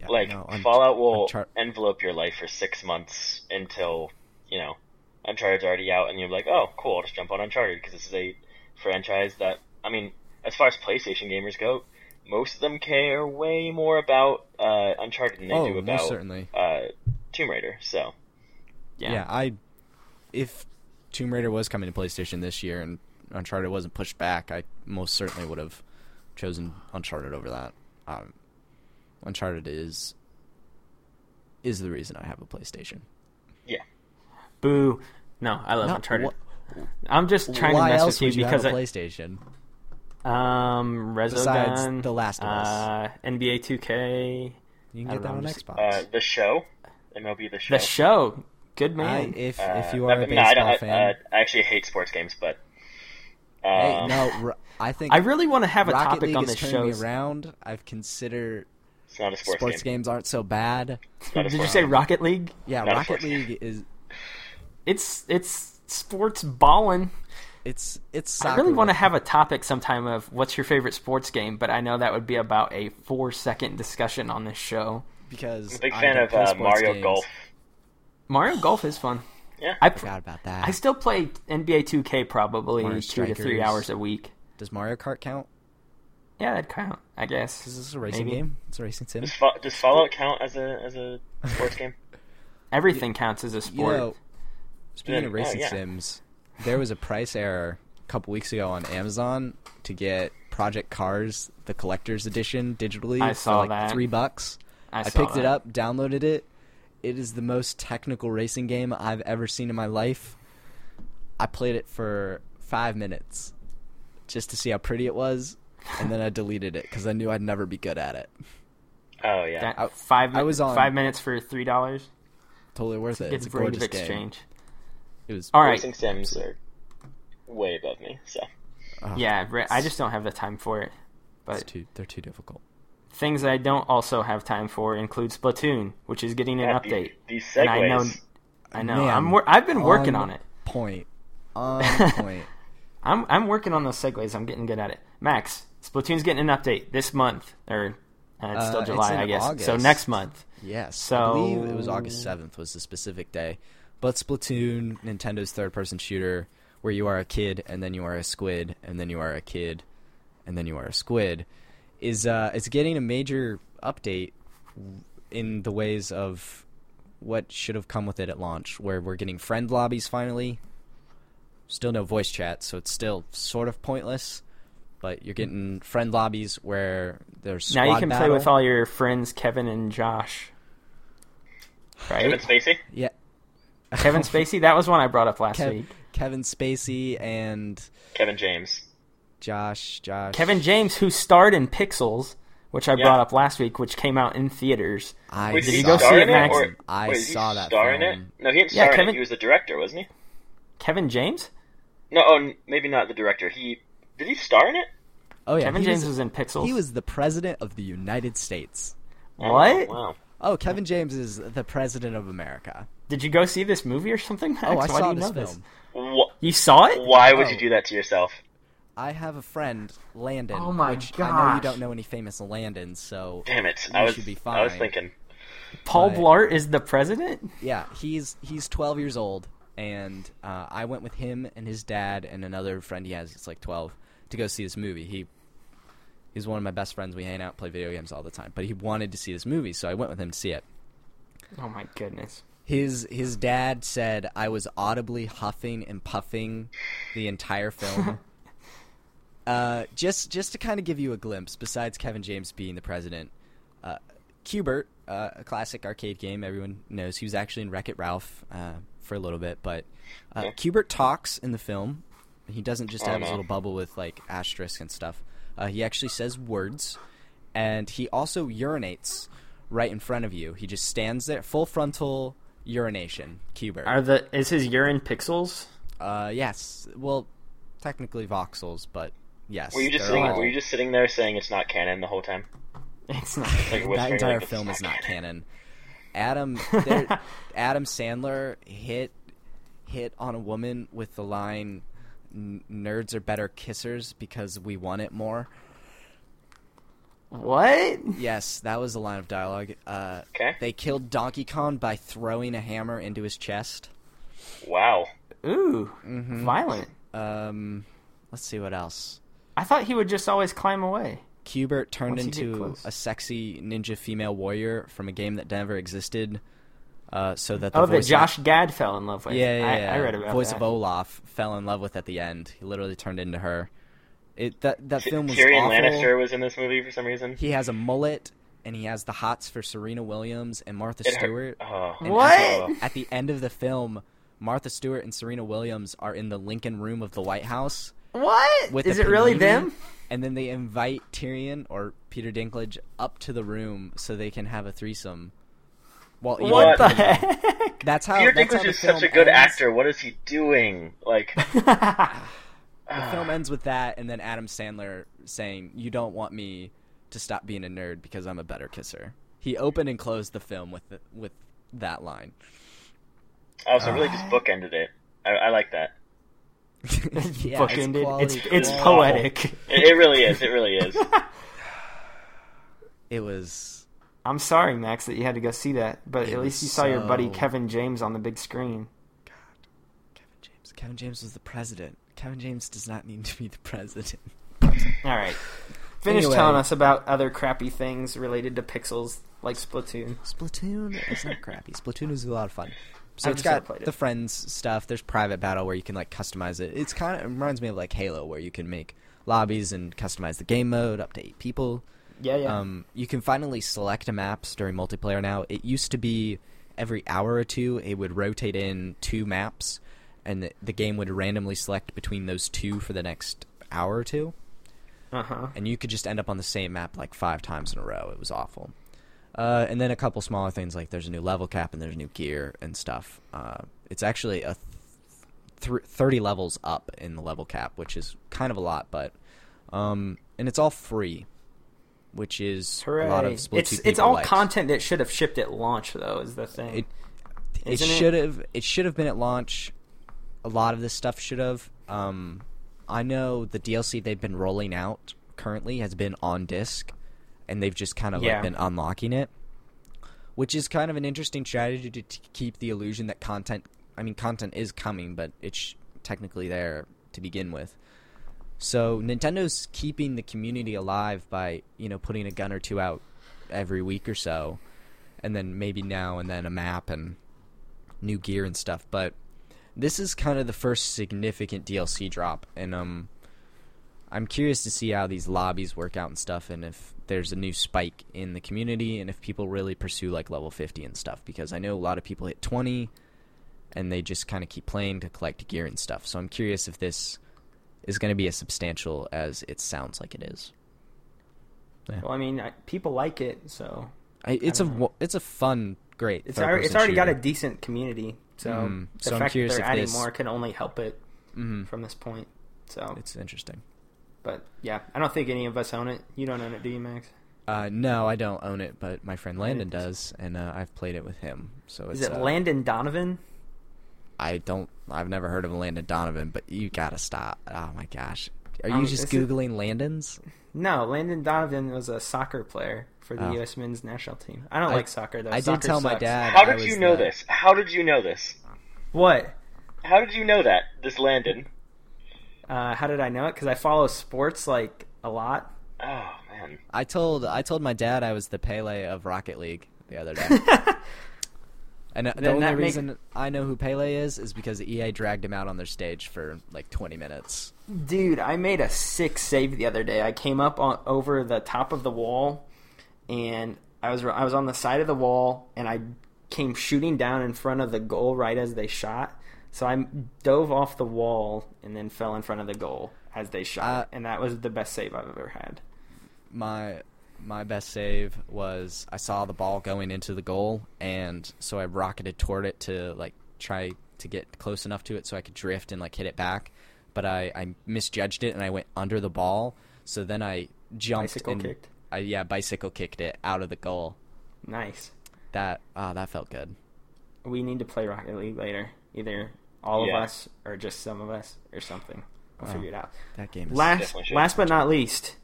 yeah, like, no, un- Fallout will Unchar- envelope your life for six months until, you know, Uncharted's already out and you're like, oh, cool, I'll just jump on Uncharted because this is a franchise that, I mean... As far as PlayStation gamers go, most of them care way more about uh, Uncharted than they oh, do about uh, Tomb Raider. So, yeah. yeah, I if Tomb Raider was coming to PlayStation this year and Uncharted wasn't pushed back, I most certainly would have chosen Uncharted over that. Um, Uncharted is is the reason I have a PlayStation. Yeah. Boo! No, I love Not, Uncharted. Wh- I'm just trying why to mess else with you, would you because have a I- PlayStation. Um, Resogun, besides The Last of Us, uh, N B A two K. You can get that on Xbox. Uh, the show, M L B The Show. The Show, good man. I, if uh, if you are no, a baseball no, I fan, uh, I actually hate sports games, but um, hey, no, I think I really want to have a Rocket topic League on this show. Around, I've considered it's not a sports, sports game. Games aren't so bad. Did you say Rocket League? Yeah, not Rocket League game. Is. It's it's sports ballin'. It's it's. I really want to have a topic sometime of what's your favorite sports game, but I know that would be about a four-second discussion on this show. Because I'm a big fan of uh, Mario games. Golf. Mario Golf is fun. Yeah, I, I forgot about that. I still play N B A two K probably Mario two Strikers. To three hours a week. Does Mario Kart count? Yeah, that'd count, I guess. Because this is a racing Maybe. game. It's a racing sim. Does, Fa- does Fallout count as a as a sports game? Everything you, counts as a sport. You know, speaking yeah, of racing oh, yeah. sims. There was a price error a couple weeks ago on Amazon to get Project Cars, the collector's edition, digitally I saw for like that. three bucks. I, I saw picked that. it up, downloaded it. It is the most technical racing game I've ever seen in my life. I played it for five minutes just to see how pretty it was, and then I deleted it because I knew I'd never be good at it. Oh yeah, that, I, five. I was on, five minutes for three dollars. Totally worth it. It's, it's a gorgeous exchange. Game. It was all right. Racing sims are way above me, so oh, yeah, I just don't have the time for it. But too, they're too difficult. Things I don't also have time for include Splatoon, which is getting an yeah, update. These segues, and I know, I know. Man, I'm wor- I've been working on, on it. Point on point. I'm I'm working on those segues. I'm getting good at it. Max, Splatoon's getting an update this month, or uh, it's still uh, July, it's I guess. August. So next month. Yes, so... I believe it was August seventh was the specific day. But Splatoon, Nintendo's third-person shooter, where you are a kid, and then you are a squid, and then you are a kid, and then you are a squid, is uh, it's getting a major update in the ways of what should have come with it at launch, where we're getting friend lobbies finally. Still no voice chat, so it's still sort of pointless, but you're getting friend lobbies where there's squad battle. Now you can battle. play with all your friends, Kevin and Josh. Right? Kevin Spacey? Yeah. Kevin Spacey, that was one I brought up last Kev- week. Kevin Spacey and... Kevin James. Josh, Josh. Kevin James, who starred in Pixels, which I yeah. brought up last week, which came out in theaters. I Wait, did you go see it, Max? Or, I Wait, saw that star film. In it? No, he didn't yeah, star Kevin, in it. He was the director, wasn't he? Kevin James? No, oh, maybe not the director. He Did he star in it? Oh, yeah. Kevin James was, was in Pixels. He was the president of the United States. What? Oh, wow. Oh, Kevin James is the president of America. Did you go see this movie or something, Max? Oh, I Why saw do you this know film. This? Wh- you saw it? Why would oh. you do that to yourself? I have a friend, Landon. Oh my gosh. I know you don't know any famous Landons, so damn it, I was, should be fine. I was thinking. Paul but, Blart is the president? Yeah, he's he's twelve years old, and uh, I went with him and his dad and another friend he has. It's like twelve to go see this movie. He he's one of my best friends. We hang out, play video games all the time. But he wanted to see this movie, so I went with him to see it. Oh my goodness. His his dad said I was audibly huffing and puffing the entire film. uh, just just to kind of give you a glimpse. Besides Kevin James being the president, uh, Qbert. Uh, a classic arcade game everyone knows. He was actually in Wreck-It Ralph uh, for a little bit, but uh, yeah. Qbert talks in the film. He doesn't just have his little bubble with like asterisks and stuff. Uh, he actually says words, and he also urinates right in front of you. He just stands there, full frontal urination. Qbert. Are the is his urine pixels? Uh, yes. Well, technically voxels, but yes. Were you just sitting? All... Were you just sitting there saying it's not canon the whole time? It's not like that entire like film is not canon. Adam Adam Sandler hit hit on a woman with the line, "Nerds are better kissers because we want it more." What? Yes, that was the line of dialogue. Uh, okay. They killed Donkey Kong by throwing a hammer into his chest. Wow. Ooh, mm-hmm. Violent. Um, let's see what else. I thought he would just always climb away. Qbert turned into a sexy ninja female warrior from a game that never existed, uh, so that the oh, that Josh of... Gad fell in love with. Yeah, yeah, yeah. I, I read about voice that. Voice of Olaf fell in love with at the end. He literally turned into her. It that that Sh- film was Tyrion awful. Lannister was in this movie for some reason. He has a mullet and he has the hots for Serena Williams and Martha it Stewart. Oh. And what? At the, at the end of the film, Martha Stewart and Serena Williams are in the Lincoln Room of the White House. What? With Is it really them? And then they invite Tyrion or Peter Dinklage up to the room so they can have a threesome. Well, what the heck? That's how Peter that's Dinklage how is such a good ends. Actor. What is he doing? Like, the film ends with that, and then Adam Sandler saying, "You don't want me to stop being a nerd because I'm a better kisser." He opened and closed the film with the, with that line. Oh, so uh, really, just bookended it. I, I like that. yeah, bookended. It's it's, it's poetic. It, it really is. It really is. It was. I'm sorry, Max, that you had to go see that, but at least you saw so... your buddy Kevin James on the big screen. God, Kevin James. Kevin James was the president. Kevin James does not need to be the president. All right. Finish anyway. Telling us about other crappy things related to pixels, like Splatoon. Splatoon is not crappy. Splatoon is a lot of fun. So I've it's got it. The friends stuff. There's private battle where you can like customize it. It's kind of it reminds me of like Halo, where you can make lobbies and customize the game mode up to eight people. Yeah, yeah. Um, you can finally select maps during multiplayer now. It used to be every hour or two it would rotate in two maps, and the, the game would randomly select between those two for the next hour or two. Uh huh. And you could just end up on the same map like five times in a row. It was awful. Uh, and then a couple smaller things, like there's a new level cap and there's new gear and stuff. Uh, it's actually a th- th- thirty levels up in the level cap, which is kind of a lot, but um, and it's all free, which is Hooray. A lot of Splatoon It's, it's all likes. Content that should have shipped at launch, though, is the thing. It, it should it? have it should have been at launch. A lot of this stuff should have. Um, I know the D L C they've been rolling out currently has been on disc. And they've just kind of yeah. like been unlocking it, which is kind of an interesting strategy to t- keep the illusion that content, I mean, content is coming, but it's technically there to begin with. So Nintendo's keeping the community alive by, you know, putting a gun or two out every week or so, and then maybe now and then a map and new gear and stuff. But this is kind of the first significant D L C drop, and um, I'm curious to see how these lobbies work out and stuff, and if there's a new spike in the community and if people really pursue like level fifty and stuff, because I know a lot of people hit twenty and they just kind of keep playing to collect gear and stuff. So I'm curious if this is going to be as substantial as it sounds like it is. Yeah. Well, I mean, I, people like it, so I, it's I a know. It's a fun, great. It's already, it's already got a decent community, so mm-hmm. the so fact I'm curious that they're if adding this... more can only help it mm-hmm. from this point. So it's interesting. But, yeah, I don't think any of us own it. You don't own it, do you, Max? Uh, no, I don't own it, but my friend Landon does, and uh, I've played it with him. So it's, Is it uh, Landon Donovan? I don't – I've never heard of Landon Donovan, but you got to stop. Oh, my gosh. Are you um, just Googling it... Landon's? No, Landon Donovan was a soccer player for the oh. U S men's national team. I don't I, like soccer, though. I soccer did tell sucks. my dad. How did you know the... this? How did you know this? What? How did you know that, this Landon? Uh, how did I know it? Because I follow sports, like, a lot. Oh, man. I told I told my dad I was the Pele of Rocket League the other day. And the then only reason make... I know who Pele is is because E A dragged him out on their stage for, like, twenty minutes. Dude, I made a sick save the other day. I came up on over the top of the wall, and I was I was on the side of the wall, and I came shooting down in front of the goal right as they shot. So I dove off the wall and then fell in front of the goal as they shot, uh, and that was the best save I've ever had. My my best save was I saw the ball going into the goal, and so I rocketed toward it to like try to get close enough to it so I could drift and like hit it back. But I, I misjudged it, and I went under the ball. So then I jumped bicycle and kicked. I, yeah, bicycle kicked it out of the goal. Nice. That ah, that felt good. We need to play Rocket League later, either. All yeah. of us, or just some of us, or something. We'll wow. figure it out. That game is last, last but not least,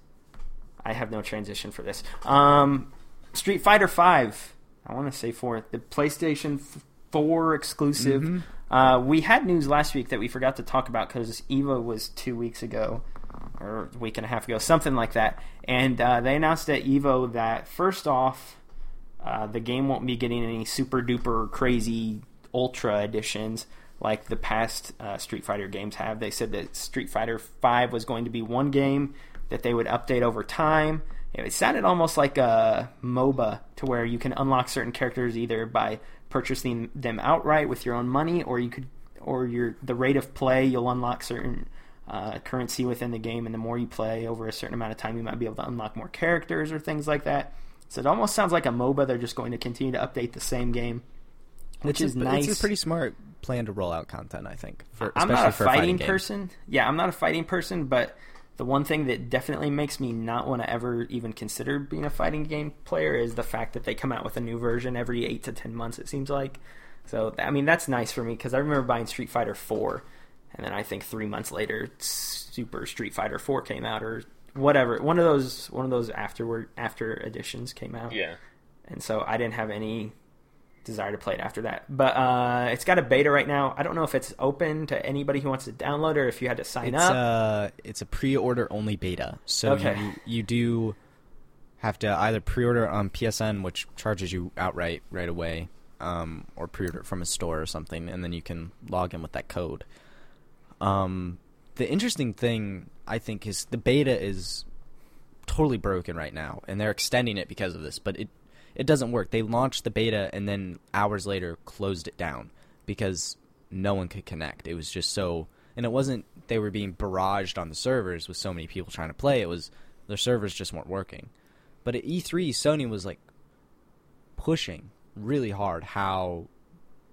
I have no transition for this. Um, Street Fighter Five. I want to say four. The PlayStation Four exclusive. Mm-hmm. Uh, we had news last week that we forgot to talk about because EVA was two weeks ago, or a week and a half ago, something like that. And uh, they announced at EVO that first off, uh, the game won't be getting any super duper crazy ultra editions like the past uh, Street Fighter games have. They said that Street Fighter V was going to be one game that they would update over time. It sounded almost like a MOBA, to where you can unlock certain characters either by purchasing them outright with your own money, or you could, or your the rate of play, you'll unlock certain uh, currency within the game, and the more you play over a certain amount of time, you might be able to unlock more characters or things like that. So it almost sounds like a MOBA. They're just going to continue to update the same game, which it's is a, nice. It's a pretty smart plan to roll out content, I think. For, I'm not a for fighting, fighting person. Yeah, I'm not a fighting person, but the one thing that definitely makes me not want to ever even consider being a fighting game player is the fact that they come out with a new version every eight to ten months, it seems like. So, I mean, that's nice for me, because I remember buying Street Fighter Four, and then I think three months later, Super Street Fighter Four came out, or whatever. One of those, one of those afterward after editions came out. Yeah, and so I didn't have any desire to play it after that, but uh it's got a beta right now. I don't know if it's open to anybody who wants to download it, or if you had to sign it's up. Uh it's a pre-order only beta, so okay. you, you do have to either pre-order on P S N, which charges you outright right away, um or pre-order from a store or something, and then you can log in with that code. Um the interesting thing, I think, is the beta is totally broken right now, and they're extending it because of this, but it It doesn't work. They launched the beta and then hours later closed it down because no one could connect. It was just so... And it wasn't they were being barraged on the servers with so many people trying to play. It was their servers just weren't working. But at E three, Sony was like pushing really hard how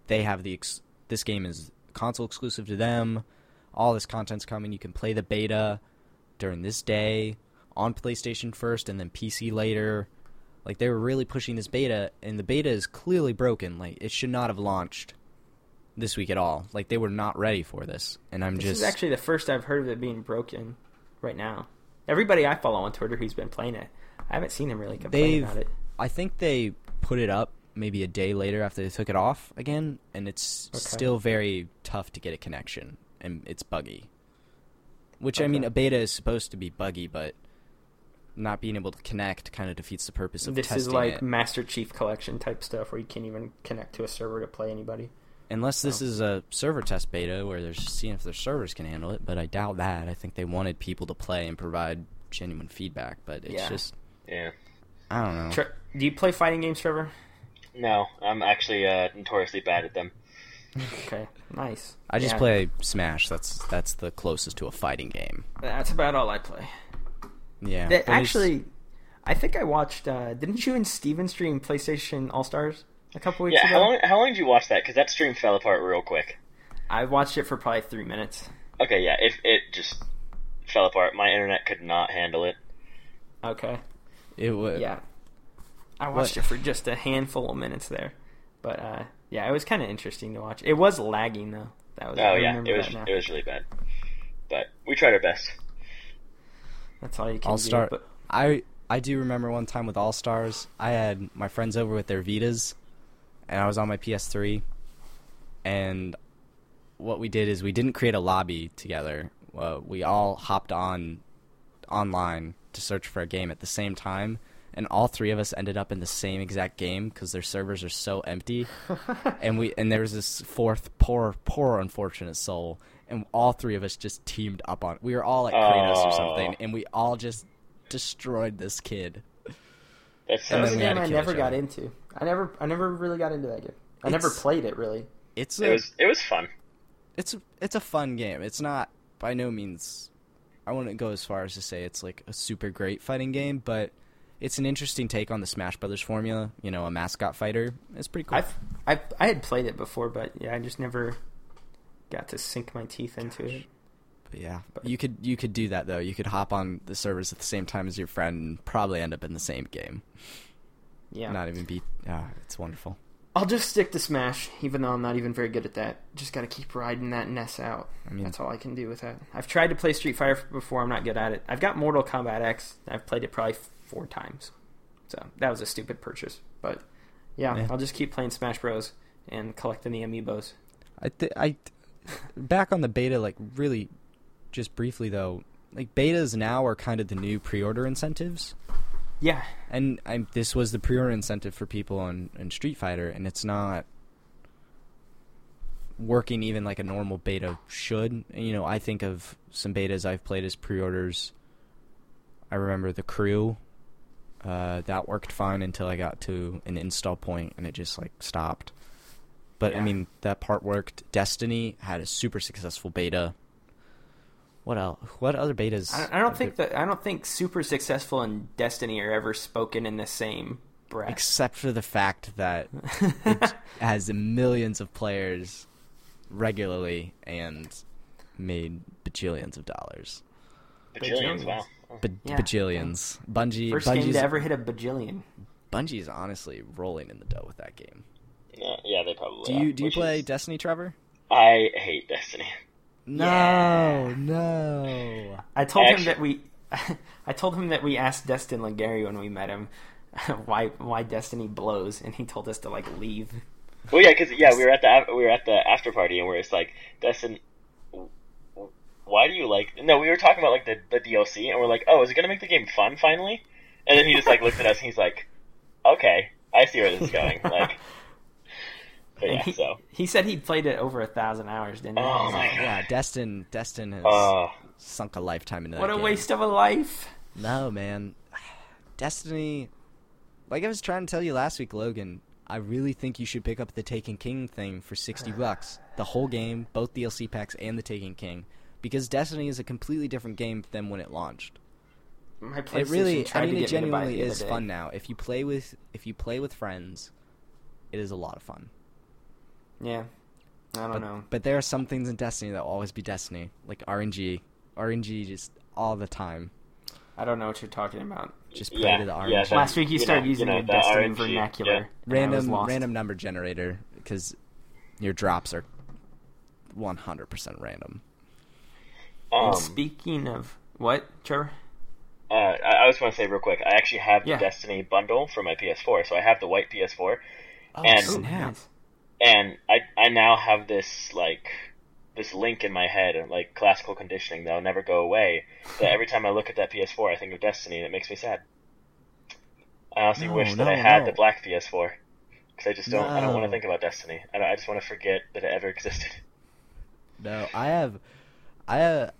they have the... Ex- this game is console exclusive to them. All this content's coming. You can play the beta during this day on PlayStation first and then P C later. Like, they were really pushing this beta, and the beta is clearly broken. Like, it should not have launched this week at all. Like, they were not ready for this, and I'm this just... This is actually the first I've heard of it being broken right now. Everybody I follow on Twitter who's been playing it, I haven't seen them really complain about it. I think they put it up maybe a day later after they took it off again, and it's okay. still very tough to get a connection, and it's buggy. Which, okay. I mean, a beta is supposed to be buggy, but... not being able to connect kind of defeats the purpose of this testing. This is like it. Master Chief Collection type stuff where you can't even connect to a server to play anybody. Unless this so. is a server test beta where they're just seeing if their servers can handle it, but I doubt that. I think they wanted people to play and provide genuine feedback, but it's yeah. just... Yeah. I don't know. Tre- Do you play fighting games, Trevor? No, I'm actually uh, notoriously bad at them. Okay, nice. I just yeah. play Smash. That's, that's the closest to a fighting game. That's about all I play. Yeah, that actually, it's... I think I watched. Uh, didn't you and Steven stream PlayStation All Stars a couple weeks yeah, ago? Yeah, how long, how long did you watch that? Because that stream fell apart real quick. I watched it for probably three minutes. Okay, yeah, it it just fell apart. My internet could not handle it. Okay. It would. Yeah, I watched what? it for just a handful of minutes there, but uh, yeah, it was kind of interesting to watch. It was lagging though. That was. Oh I yeah, it was. It was really bad, but we tried our best. That's all you can All Star. But... I I do remember one time with All Stars, I had my friends over with their Vitas, and I was on my P S three, and what we did is we didn't create a lobby together. Uh, we all hopped on online to search for a game at the same time, and all three of us ended up in the same exact game because their servers are so empty. and we and there was this fourth poor, poor unfortunate soul, and all three of us just teamed up on it. We were all at Kratos oh. or something, and we all just destroyed this kid. That's a game I never got into. I never, I never really got into that game. I it's, never played it really. It's a, it was, it was fun. It's, it's a fun game. It's not by no means. I wouldn't go as far as to say it's like a super great fighting game, but it's an interesting take on the Smash Brothers formula. You know, a mascot fighter. It's pretty cool. I've, I've, I had played it before, but yeah, I just never got to sink my teeth into Gosh. it. But yeah, but you could you could do that though. You could hop on the servers at the same time as your friend and probably end up in the same game. Yeah, not even be. Ah, it's wonderful. I'll just stick to Smash, even though I'm not even very good at that. Just got to keep riding that N E S out. I mean, that's all I can do with that. I've tried to play Street Fighter before. I'm not good at it. I've got Mortal Kombat X. I've played it probably four times. So that was a stupid purchase. But yeah, yeah. I'll just keep playing Smash Bros. And collecting the amiibos. I th- I back on the beta, like really, just briefly though. Like betas now are kind of the new pre-order incentives. Yeah. And I, this was the pre-order incentive for people on, on Street Fighter, and it's not working even like a normal beta should. You know, I think of some betas I've played as pre-orders. I remember The Crew. Uh, that worked fine until I got to an install point, and it just, like, stopped. But, yeah. I mean, that part worked. Destiny had a super successful beta. What else? What other betas? I don't think that I don't think super successful and Destiny are ever spoken in the same breath, except for the fact that it has millions of players regularly and made bajillions of dollars. Bajillions, wow! Ba- yeah. Bajillions. Bungie. First Bungie's, game to ever hit a bajillion. Bungie's honestly rolling in the dough with that game. Yeah, yeah they probably. Do you are, do you play is... Destiny, Trevor? I hate Destiny. No, yeah. no. I told I actually, him that we I told him that we asked Destin Legare when we met him why why Destiny blows, and he told us to like leave. Well, yeah, cuz yeah, we were at the we were at the after party and we were just like, Destin, why do you like No, we were talking about like the, the D L C and we're like, "Oh, is it going to make the game fun finally?" And then he just like looked at us and he's like, "Okay, I see where this is going." Like But yeah, he, so. he said he played it over a thousand hours, didn't he? Oh my God. Yeah, Destin, Destin has uh, sunk a lifetime into that What a game. Waste of a life. No, man. Destiny, like I was trying to tell you last week, Logan, I really think you should pick up the Taken King thing for sixty bucks. The whole game, both D L C packs and the Taken King. Because Destiny is a completely different game than when it launched. My PlayStation it really, I mean, it genuinely is fun now. If you play with, if you play with friends, it is a lot of fun. Yeah, I don't but, know. But there are some things in Destiny that will always be Destiny, like R N G. R N G just all the time. I don't know what you're talking about. Just play yeah, to the R N G. Yeah, that, Last week you, you started know, using you know, the Destiny R N G vernacular. Yeah. Random random number generator, because your drops are one hundred percent random. Um, speaking of... What, Trevor? Uh, I, I was going to say real quick, I actually have the yeah. Destiny bundle for my P S four, so I have the white P S four. Oh, and, snap. And I I now have this like this link in my head, like classical conditioning that'll never go away. That every time I look at that P S four, I think of Destiny, and it makes me sad. I honestly no, wish that no, I had no. the black P S four, because I just don't. No. I don't want to think about Destiny. I don't, I just want to forget that it ever existed. No, I have, I uh,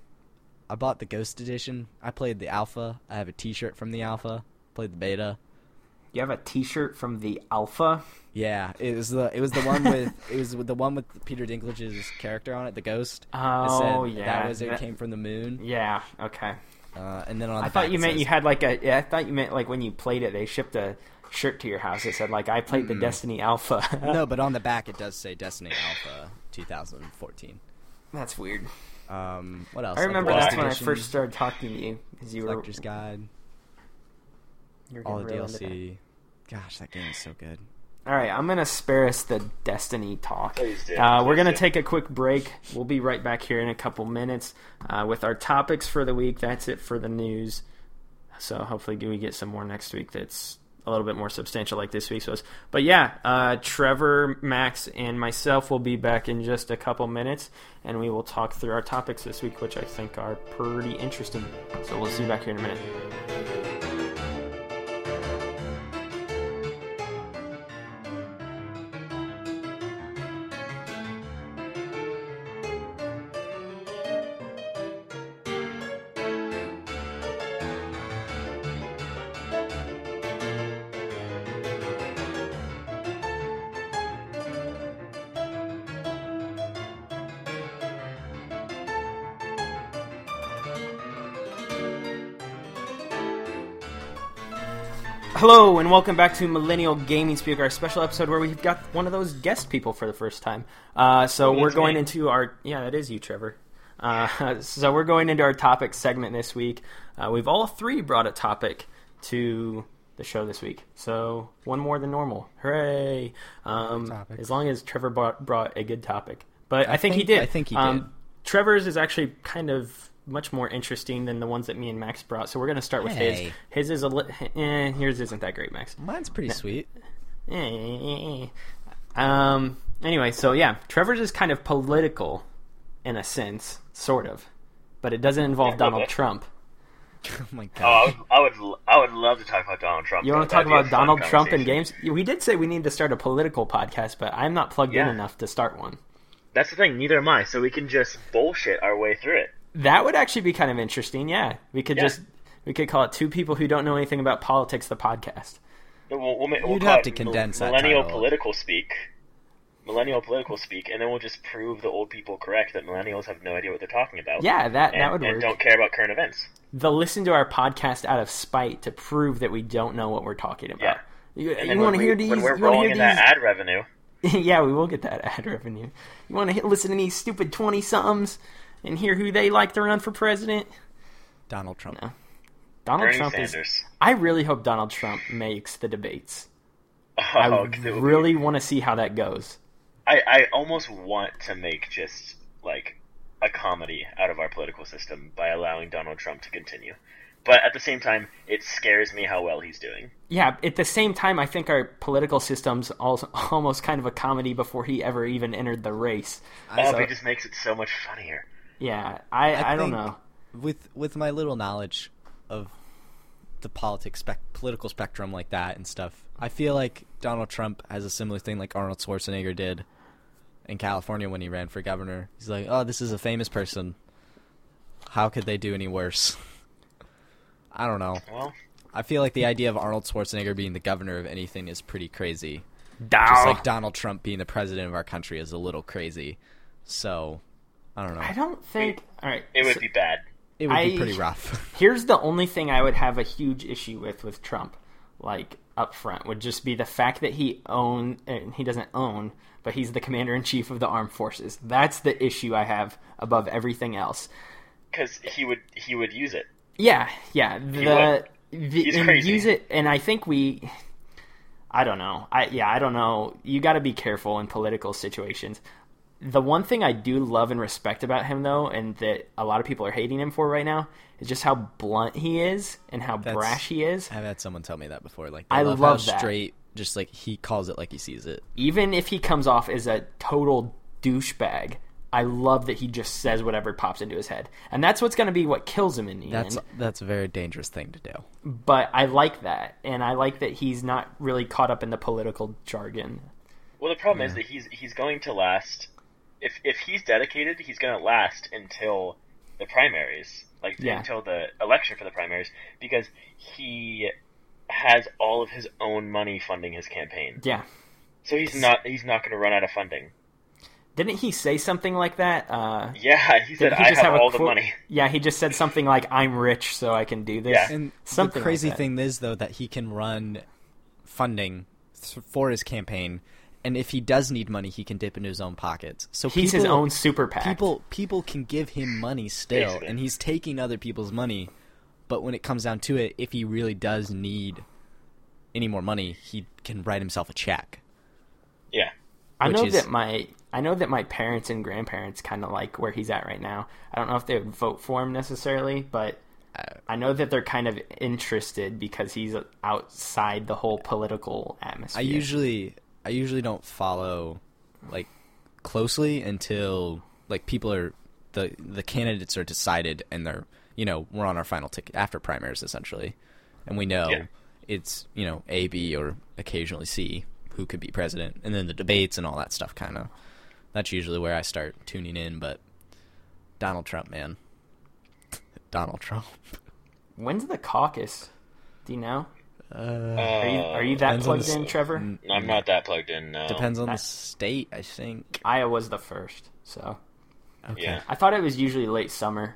I bought the Ghost Edition. I played the Alpha. I have a T-shirt from the Alpha. Played the Beta. You have a T-shirt from the Alpha? Yeah, it was the it was the one with it was the one with Peter Dinklage's character on it, the ghost. Oh it said, yeah, that was it. Came from the moon. Yeah, okay. Uh, and then on the I thought you meant says, you had like a. Yeah, I thought you meant like when you played it, they shipped a shirt to your house. It said like I played the Destiny Alpha. No, but on the back it does say Destiny Alpha twenty fourteen. That's weird. Um, what else? I remember like, that's when I first started talking to you because you Collector's were Guide. All the D L C. Gosh, that game is so good. All right, I'm going to spare us the Destiny talk. Please do. Uh, Please we're going to take a quick break. We'll be right back here in a couple minutes uh, with our topics for the week. That's it for the news. So hopefully we get some more next week that's a little bit more substantial like this week's was. But yeah, uh, Trevor, Max, and myself will be back in just a couple minutes, and we will talk through our topics this week, which I think are pretty interesting. So we'll see you back here in a minute. Hello and welcome back to Millennial Gaming Speak, our special episode where we've got one of those guest people for the first time. Uh, so we're going into our yeah, it is you, Trevor. Uh, so we're going into our topic segment this week. Uh, we've all three brought a topic to the show this week, so one more than normal. Hooray! Um, as long as Trevor brought, brought a good topic, but I, I think, think he did. I think he um, did. Trevor's is actually kind of much more interesting than the ones that me and Max brought, so we're going to start with hey. his. His is a li- eh, yours isn't that great, Max. Mine's pretty no. sweet. Eh. Um. Anyway, so yeah, Trevor's is kind of political, in a sense, sort of, but it doesn't involve Donald Trump. Oh my god! Oh, I would, I would, I would love to talk about Donald Trump. You want to talk about Donald Trump and games? We did say we need to start a political podcast, but I'm not plugged yeah. in enough to start one. That's the thing. Neither am I. So we can just bullshit our way through it. That would actually be kind of interesting, yeah. We could yeah. just we could call it Two People Who Don't Know Anything About Politics, the podcast. We'll, we'll, we'll You'd have to condense that Millennial title. Political Speak. Millennial Political Speak, and then we'll just prove the old people correct that millennials have no idea what they're talking about. Yeah, that, and, that would and work. And don't care about current events. They'll listen to our podcast out of spite to prove that we don't know what we're talking about. Yeah. You, you want to hear these? When we're rolling in that ad revenue. Yeah, we will get that ad revenue. You want to listen to these stupid twenty-somethings? And hear who they like to run for president? Donald Trump. No. Donald Bernie Trump Sanders. is... I really hope Donald Trump makes the debates. Oh, I really be... want to see how that goes. I, I almost want to make just, like, a comedy out of our political system by allowing Donald Trump to continue. But at the same time, it scares me how well he's doing. Yeah, at the same time, I think our political system's also almost kind of a comedy before he ever even entered the race. Oh, so... it just makes it so much funnier. Yeah, I, I, I don't know. With with my little knowledge of the politics spec, political spectrum like that and stuff, I feel like Donald Trump has a similar thing like Arnold Schwarzenegger did in California when he ran for governor. He's like, oh, this is a famous person. How could they do any worse? I don't know. Well, I feel like the idea of Arnold Schwarzenegger being the governor of anything is pretty crazy. Dow. Just like Donald Trump being the president of our country is a little crazy. So... I don't know. I don't think... All right, it would so, be bad. It would I, be pretty rough. Here's the only thing I would have a huge issue with with Trump, like, up front, would just be the fact that he own... and he doesn't own, but he's the commander-in-chief of the armed forces. That's the issue I have above everything else. Because he would, he would use it. Yeah, yeah. The, he the, he's crazy. Use it, and I think we... I don't know. I Yeah, I don't know. You got to be careful in political situations. The one thing I do love and respect about him, though, and that a lot of people are hating him for right now, is just how blunt he is and how that's, brash he is. I've had someone tell me that before. Like, I love, love how that. Straight, just like he calls it like he sees it. Even if he comes off as a total douchebag, I love that he just says whatever pops into his head. And that's what's going to be what kills him in the that's, end. That's a very dangerous thing to do. But I like that, and I like that he's not really caught up in the political jargon. Well, the problem yeah. is that he's he's going to last... If if he's dedicated, he's going to last until the primaries, like yeah. until the election for the primaries, because he has all of his own money funding his campaign. Yeah. So he's not he's not going to run out of funding. Didn't he say something like that? Uh, yeah, he said, he I just have, have all qu- the money. Yeah, he just said something like, I'm rich, so I can do this. Yeah. And something the crazy like thing is, though, that he can run funding for his campaign. And if he does need money, he can dip into his own pockets. So he's people, his own super PAC. People, people can give him money still, Basically. and he's taking other people's money. But when it comes down to it, if he really does need any more money, he can write himself a check. Yeah, I know is, that my I know that my parents and grandparents kind of like where he's at right now. I don't know if they would vote for him necessarily, but I know that they're kind of interested because he's outside the whole political atmosphere. I usually, I usually don't follow like closely until like people are the the candidates are decided and they're, you know, we're on our final ticket after primaries essentially, and we know yeah. it's, you know, A, B, or occasionally C who could be president, and then the debates and all that stuff. Kind of that's usually where I start tuning in, but Donald Trump, man. Donald Trump. When's the caucus? Do you know? Uh, are, you, are you that plugged in, Trevor? N- I'm not that plugged in, no. Depends on I, the state, I think. Iowa's the first, so. Okay. Yeah. I thought it was usually late summer.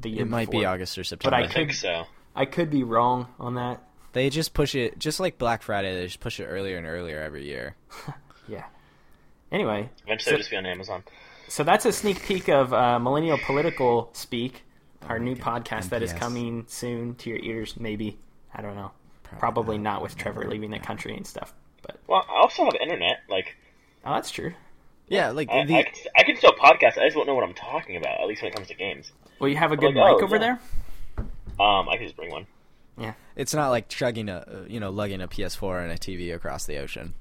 The year it might before. Be August or September. But I, I think could, so. I could be wrong on that. They just push it, just like Black Friday, they just push it earlier and earlier every year. Yeah. Anyway. Eventually so, it'll just be on Amazon. So that's a sneak peek of uh, Millennial Political Speak. Our new podcast that is coming soon to your ears, maybe. I don't know. Probably, Probably not, not with Trevor leaving the country and stuff. But well, I also have internet. Like, oh, that's true. Yeah, like I, the... I, can, I can still podcast. I just don't know what I'm talking about. At least when it comes to games. Well, you have a good like, mic oh, over yeah. there. Um, I can just bring one. Yeah, it's not like chugging a, you know, lugging a P S four and a T V across the ocean.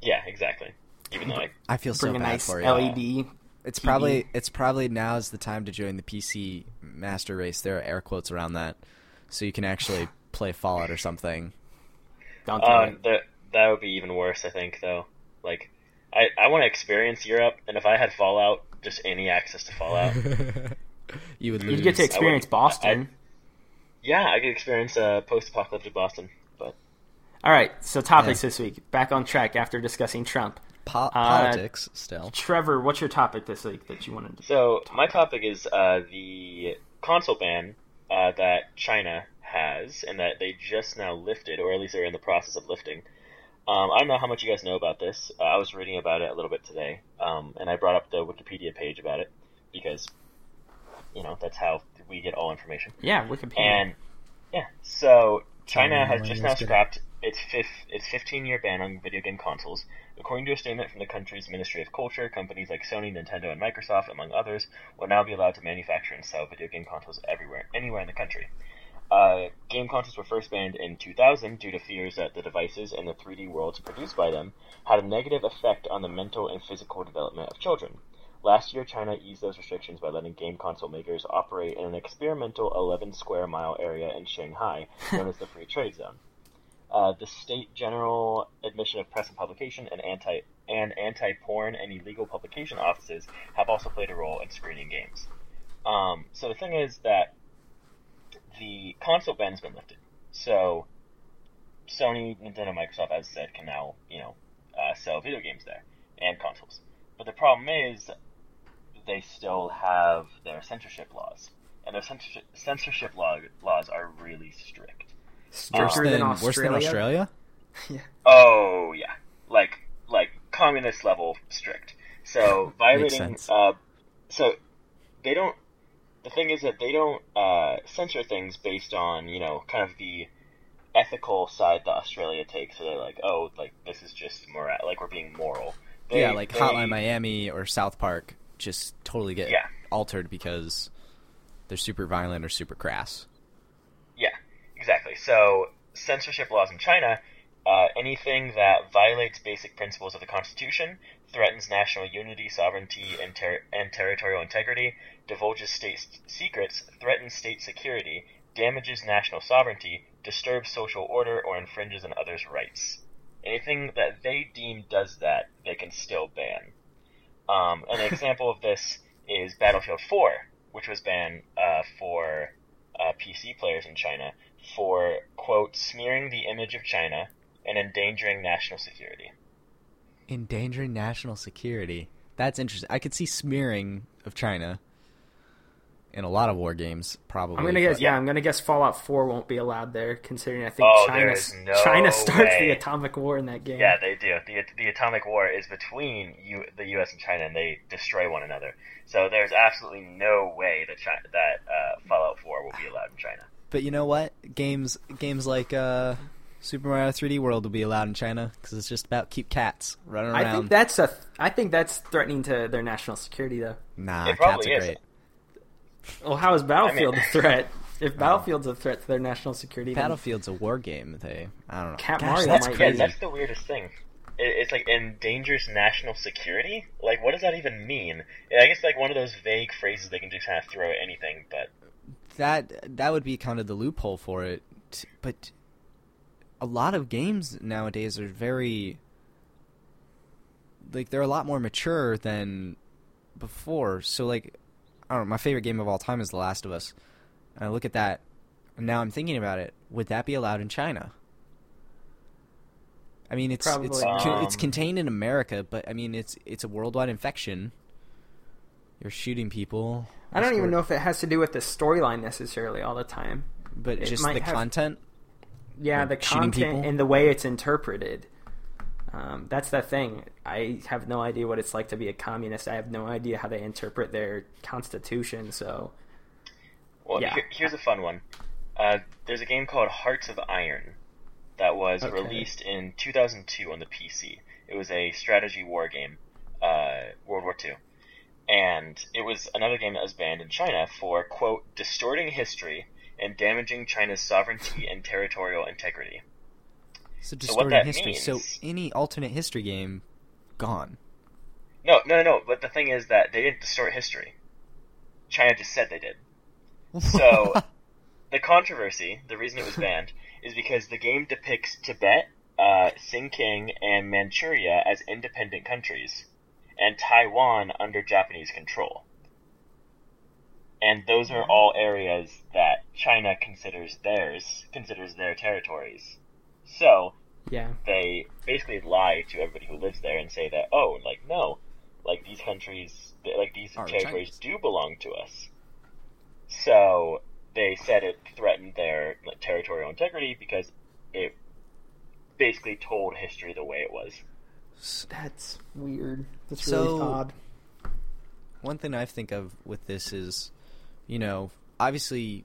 Yeah, exactly. Even though I, I feel so bad nice for you. L E D. It's T V. probably it's probably now is the time to join the P C master race. There are air quotes around that, so you can actually play Fallout or something. Don't do um, it. That that would be even worse, I think. Though, like, I, I want to experience Europe, and if I had Fallout, just any access to Fallout, you would lose. You'd get to experience would, Boston. I, yeah, I could experience uh, post-apocalyptic Boston. But all right, so topics yeah. this week. Back on track after discussing Trump. Po- politics, uh, still. Trevor, what's your topic this week that you wanted to So, talk my topic about? is uh, the console ban uh, that China has, and that they just now lifted, or at least they're in the process of lifting. Um, I don't know how much you guys know about this. Uh, I was reading about it a little bit today, um, and I brought up the Wikipedia page about it, because, you know, that's how we get all information. Yeah, Wikipedia. And, yeah, so China um, has just now scrapped its fifth, its fifteen-year ban on video game consoles. According to a statement from the country's Ministry of Culture, companies like Sony, Nintendo, and Microsoft, among others, will now be allowed to manufacture and sell video game consoles everywhere, anywhere in the country. Uh, game consoles were first banned in two thousand due to fears that the devices and the three D worlds produced by them had a negative effect on the mental and physical development of children. Last year, China eased those restrictions by letting game console makers operate in an experimental eleven square mile area in Shanghai, known as the Free Trade Zone. Uh, the State General Admission of Press and Publication and anti and anti-porn and illegal publication offices have also played a role in screening games. Um, so the thing is that the console ban has been lifted. So Sony, Nintendo, Microsoft, as I said, can now, you know, uh, sell video games there and consoles. But the problem is they still have their censorship laws, and their censorship censorship law, laws are really strict. Worse than, than worse than Australia? Yeah. Oh, yeah. Like, like communist level strict. So, violating... Uh, so, they don't... The thing is that they don't uh, censor things based on, you know, kind of the ethical side that Australia takes. So, they're like, oh, like, this is just moral. Like, we're being moral. They, yeah, like they, Hotline Miami or South Park just totally get yeah. altered because they're super violent or super crass. Yeah. Exactly. So, censorship laws in China, uh, anything that violates basic principles of the Constitution, threatens national unity, sovereignty, and, ter- and territorial integrity, divulges state s- secrets, threatens state security, damages national sovereignty, disturbs social order, or infringes on others' rights. Anything that they deem does that, they can still ban. Um, an example of this is Battlefield four, which was banned uh, for uh, P C players in China, for, quote, smearing the image of China and endangering national security. Endangering national security? That's interesting. I could see smearing of China in a lot of war games, probably. I'm gonna guess, yeah, I'm going to guess Fallout four won't be allowed there, considering I think oh, China, no China starts way. the atomic war in that game. Yeah, they do. The the atomic war is between U, the U S and China, and they destroy one another. So there's absolutely no way that, China, that uh, Fallout four will be allowed in China. But you know what? Games games like uh, Super Mario three D World will be allowed in China because it's just about cute cats running around. I think that's a th- I think that's threatening to their national security, though. Nah, it cats are is. great. Well, how is Battlefield I mean, a threat? If Battlefield's a threat to their national security... Battlefield's then... a war game. They, I don't know. Cat Gosh, Mario that's crazy. That's the weirdest thing. It's like, endangers national security? Like, what does that even mean? I guess, like, one of those vague phrases they can just kind of throw at anything, but... That, that would be kind of the loophole for it, but a lot of games nowadays are very... Like, they're a lot more mature than before, so, like... I don't know, my favorite game of all time is The Last of Us. And I look at that, and now I'm thinking about it. Would that be allowed in China? I mean, it's Probably. it's um, it's contained in America, but I mean, it's it's a worldwide infection. You're shooting people. I don't even know if it has to do with the storyline necessarily all the time, but it just the have, content. Yeah, like the content and the way it's interpreted. Um, that's the thing. I have no idea what it's like to be a communist. I have no idea how they interpret their constitution, so... Well, yeah. here, here's a fun one. Uh, there's a game called Hearts of Iron that was okay. released in two thousand two on the P C. It was a strategy war game, uh, World War Two. And it was another game that was banned in China for, quote, distorting history and damaging China's sovereignty and territorial integrity. So distorted so history. Means, so any alternate history game, gone. No, no, no. But the thing is that they didn't distort history. China just said they did. So the controversy, the reason it was banned, is because the game depicts Tibet, uh, Xinjiang, and Manchuria as independent countries, and Taiwan under Japanese control. And those are all areas that China considers theirs, considers their territories. So, yeah. They basically lie to everybody who lives there and say that, oh, like, no, like, these countries, like, these Our territories Chinese. do belong to us. So, they said it threatened their territorial integrity because it basically told history the way it was. That's weird. That's so, really odd. One thing I think of with this is, you know, obviously...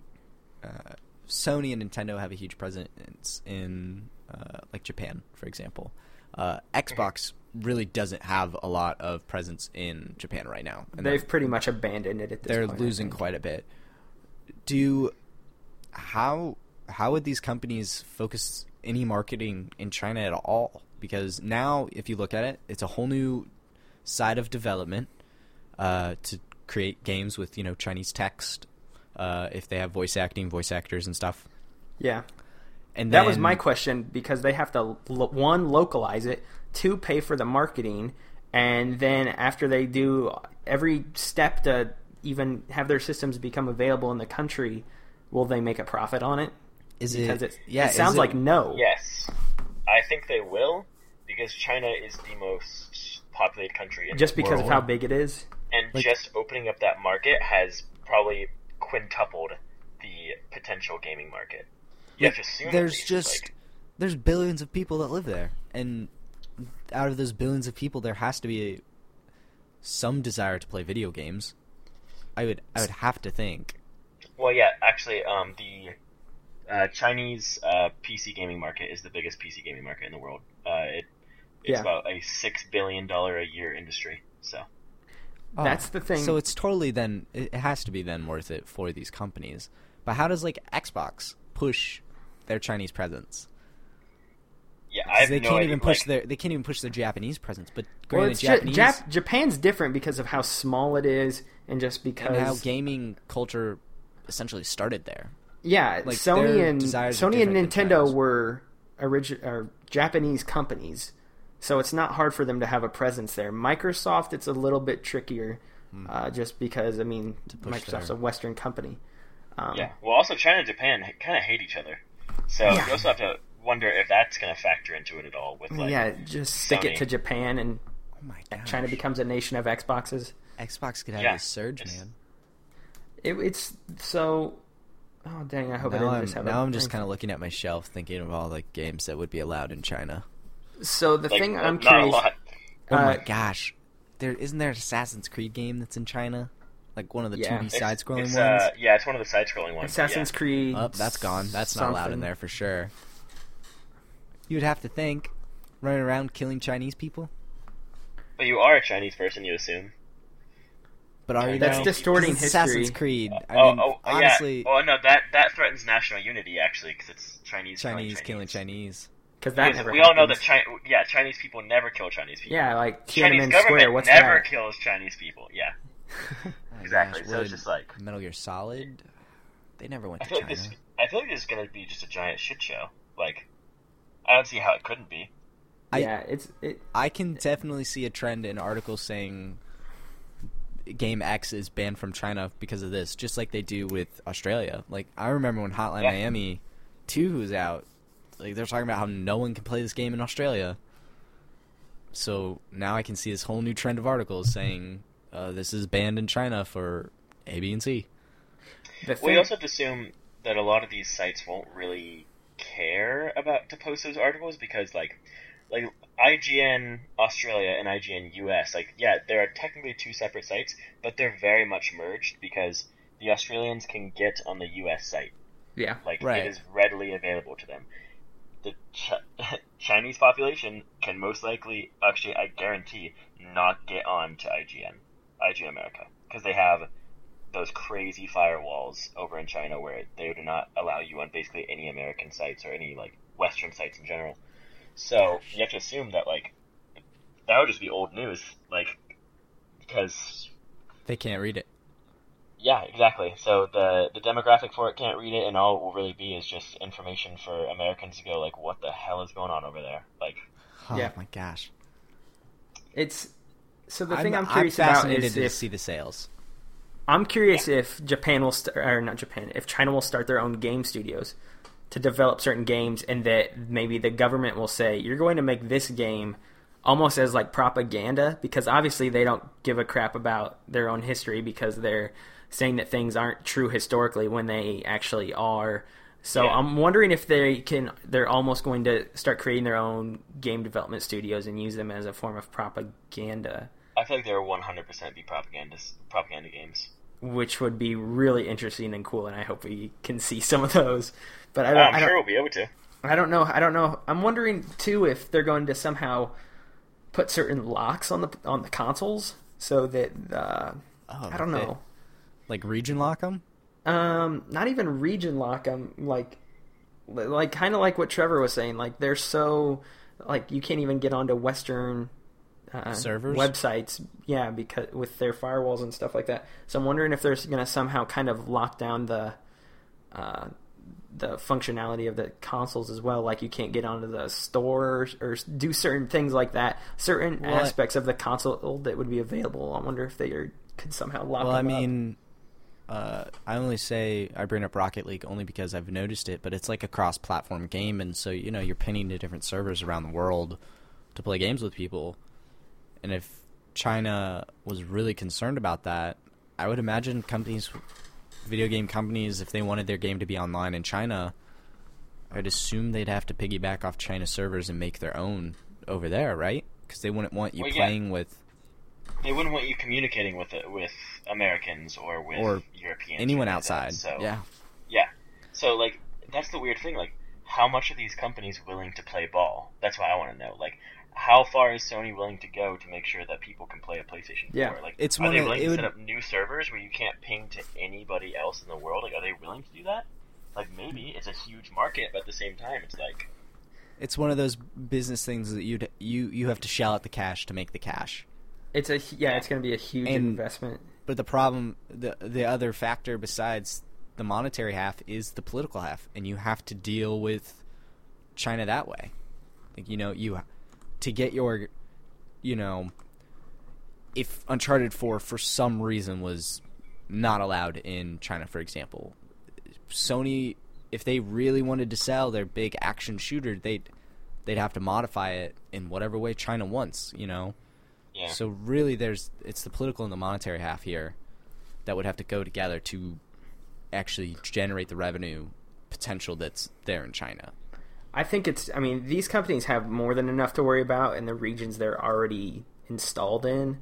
Uh, Sony and Nintendo have a huge presence in, uh, like, Japan, for example. Uh, Xbox really doesn't have a lot of presence in Japan right now. And They've pretty much abandoned it at this they're point. They're losing quite a bit. Do how how would these companies focus any marketing in China at all? Because now, if you look at it, it's a whole new side of development uh, to create games with, you know, Chinese text. Uh, if they have voice acting, voice actors and stuff. Yeah. And then, that was my question, because they have to, lo- one, localize it, two, pay for the marketing, and then after they do every step to even have their systems become available in the country, will they make a profit on it? Is because it, yeah, it sounds it, like no. Yes. I think they will, because China is the most populated country in just the world. Just because of how big it is? And like, just opening up that market has probably... quintupled the potential gaming market. You yeah, have to assume there's least, just like... there's billions of people that live there, and out of those billions of people, there has to be a, some desire to play video games. I would I would have to think. Well, yeah, actually, um, the uh, Chinese uh, P C gaming market is the biggest P C gaming market in the world. Uh, it it's yeah. about a six billion dollar a year industry. So. Oh, that's the thing. So it's totally then it has to be then worth it for these companies. But how does like Xbox push their Chinese presence? Yeah, I have they no can't idea, even push like... their they can't even push their Japanese presence. But well, granted, Japanese Jap- Japan's different because of how small it is and just because and how gaming culture essentially started there. Yeah, like, Sony and Sony and Nintendo were origi- or Japanese companies. So it's not hard for them to have a presence there. Microsoft, it's a little bit trickier, uh, just because I mean Microsoft's there. a Western company. Um, yeah. Well, also China and Japan kind of hate each other, so yeah. you also have to wonder if that's going to factor into it at all. With like, yeah, just stick Sony. it to Japan, and oh my gosh. China becomes a nation of Xboxes. Xbox could have yeah. a surge, it's, man. It, it's so. Oh dang! I hope now I didn't I'm, just have. Now a, I'm just kind of looking at my shelf, thinking of all the games that would be allowed in China. So the like, thing I'm not curious. A lot. Oh uh, my gosh, there isn't there an Assassin's Creed game that's in China, like one of the yeah. two D side-scrolling it's, ones. Uh, yeah, it's one of the side-scrolling ones. Assassin's yeah. Creed. Oh, that's gone. That's something. Not allowed in there for sure. You would have to think, running around killing Chinese people. But you are a Chinese person, you assume. but are you? That's know, distorting history. Assassin's Creed. I oh, mean, oh, honestly. Yeah. Oh no, that that threatens national unity actually, because it's Chinese Chinese killing Chinese. Because that never we happens. all know that China, yeah, Chinese people never kill Chinese people. Yeah, like Chinese Tiananmen government Square, what's never that? kills Chinese people. Yeah, oh, exactly. Gosh, so it's just like Metal Gear Solid. They never went I to China. Like this, I feel like this is gonna be just a giant shit show. Like, I don't see how it couldn't be. I, yeah, it's. It, I can it, definitely see a trend in articles saying game X is banned from China because of this, just like they do with Australia. Like I remember when Hotline yeah. Miami two was out. Like they're talking about how no one can play this game in Australia. So now I can see this whole new trend of articles saying uh, this is banned in China for A, B, and C. Thing- we also have to assume that a lot of these sites won't really care about to post those articles because, like, like I G N Australia and I G N U S, like, yeah, there are technically two separate sites, but they're very much merged because the Australians can get on the U S site. Yeah, like right. It is readily available to them. The Ch- Chinese population can most likely, actually, I guarantee, not get on to I G N, I G N America, because they have those crazy firewalls over in China where they do not allow you on basically any American sites or any like Western sites in general. So you have to assume that like that would just be old news, like because they can't read it. Yeah, exactly. So the the demographic for it can't read it, and all it will really be is just information for Americans to go, like, what the hell is going on over there? Like, oh yeah. my gosh, it's so the I'm, thing I'm curious I'm about is to if, see the sales. I'm curious yeah. if Japan will st- or not Japan, if China will start their own game studios to develop certain games, and that maybe the government will say you're going to make this game almost as like propaganda, because obviously they don't give a crap about their own history because they're saying that things aren't true historically when they actually are. So yeah. I'm wondering if they can, they're almost going to start creating their own game development studios and use them as a form of propaganda. I feel like they're one hundred percent be propagandists, propaganda games. Which would be really interesting and cool, and I hope we can see some of those. But I don't, I'm I don't, sure we'll be able to. I don't know. I don't know. I'm wondering, too, if they're going to somehow put certain locks on the on the consoles so that, uh, oh, I don't know. They... Like region lock them? Um, not even region lock them. Like, like kind of like what Trevor was saying. Like they're so, like you can't even get onto Western uh, servers websites. Yeah, because with their firewalls and stuff like that. So I'm wondering if they're gonna somehow kind of lock down the, uh, the functionality of the consoles as well. Like you can't get onto the store or, or do certain things like that. Certain what? aspects of the console that would be available. I wonder if they are, could somehow lock. Well, them I mean. Up. Uh, I only say I bring up Rocket League only because I've noticed it, but it's like a cross-platform game, and so you know you're pinning to different servers around the world to play games with people. And if China was really concerned about that, I would imagine companies, video game companies, if they wanted their game to be online in China, I'd assume they'd have to piggyback off China servers and make their own over there, right? Because they wouldn't want you well, yeah. playing with. They wouldn't want you communicating with uh, with Americans or with or Europeans. Anyone or outside. So, yeah. Yeah. So, like, that's the weird thing. Like, how much are these companies willing to play ball? That's what I want to know. Like, how far is Sony willing to go to make sure that people can play a PlayStation yeah. four? Like, it's are they willing it to would... set up new servers where you can't ping to anybody else in the world? Like, are they willing to do that? Like, maybe. It's a huge market, but at the same time, it's like... It's one of those business things that you'd, you you have to shell out the cash to make the cash. It's a yeah. It's going to be a huge and, investment. But the problem, the the other factor besides the monetary half is the political half, and you have to deal with China that way. Like you know, you to get your, you know, if Uncharted four for some reason was not allowed in China, for example, Sony, if they really wanted to sell their big action shooter, they'd they'd have to modify it in whatever way China wants. You know. Yeah. So really, there's it's the political and the monetary half here that would have to go together to actually generate the revenue potential that's there in China. I think it's, I mean, these companies have more than enough to worry about in the regions they're already installed in.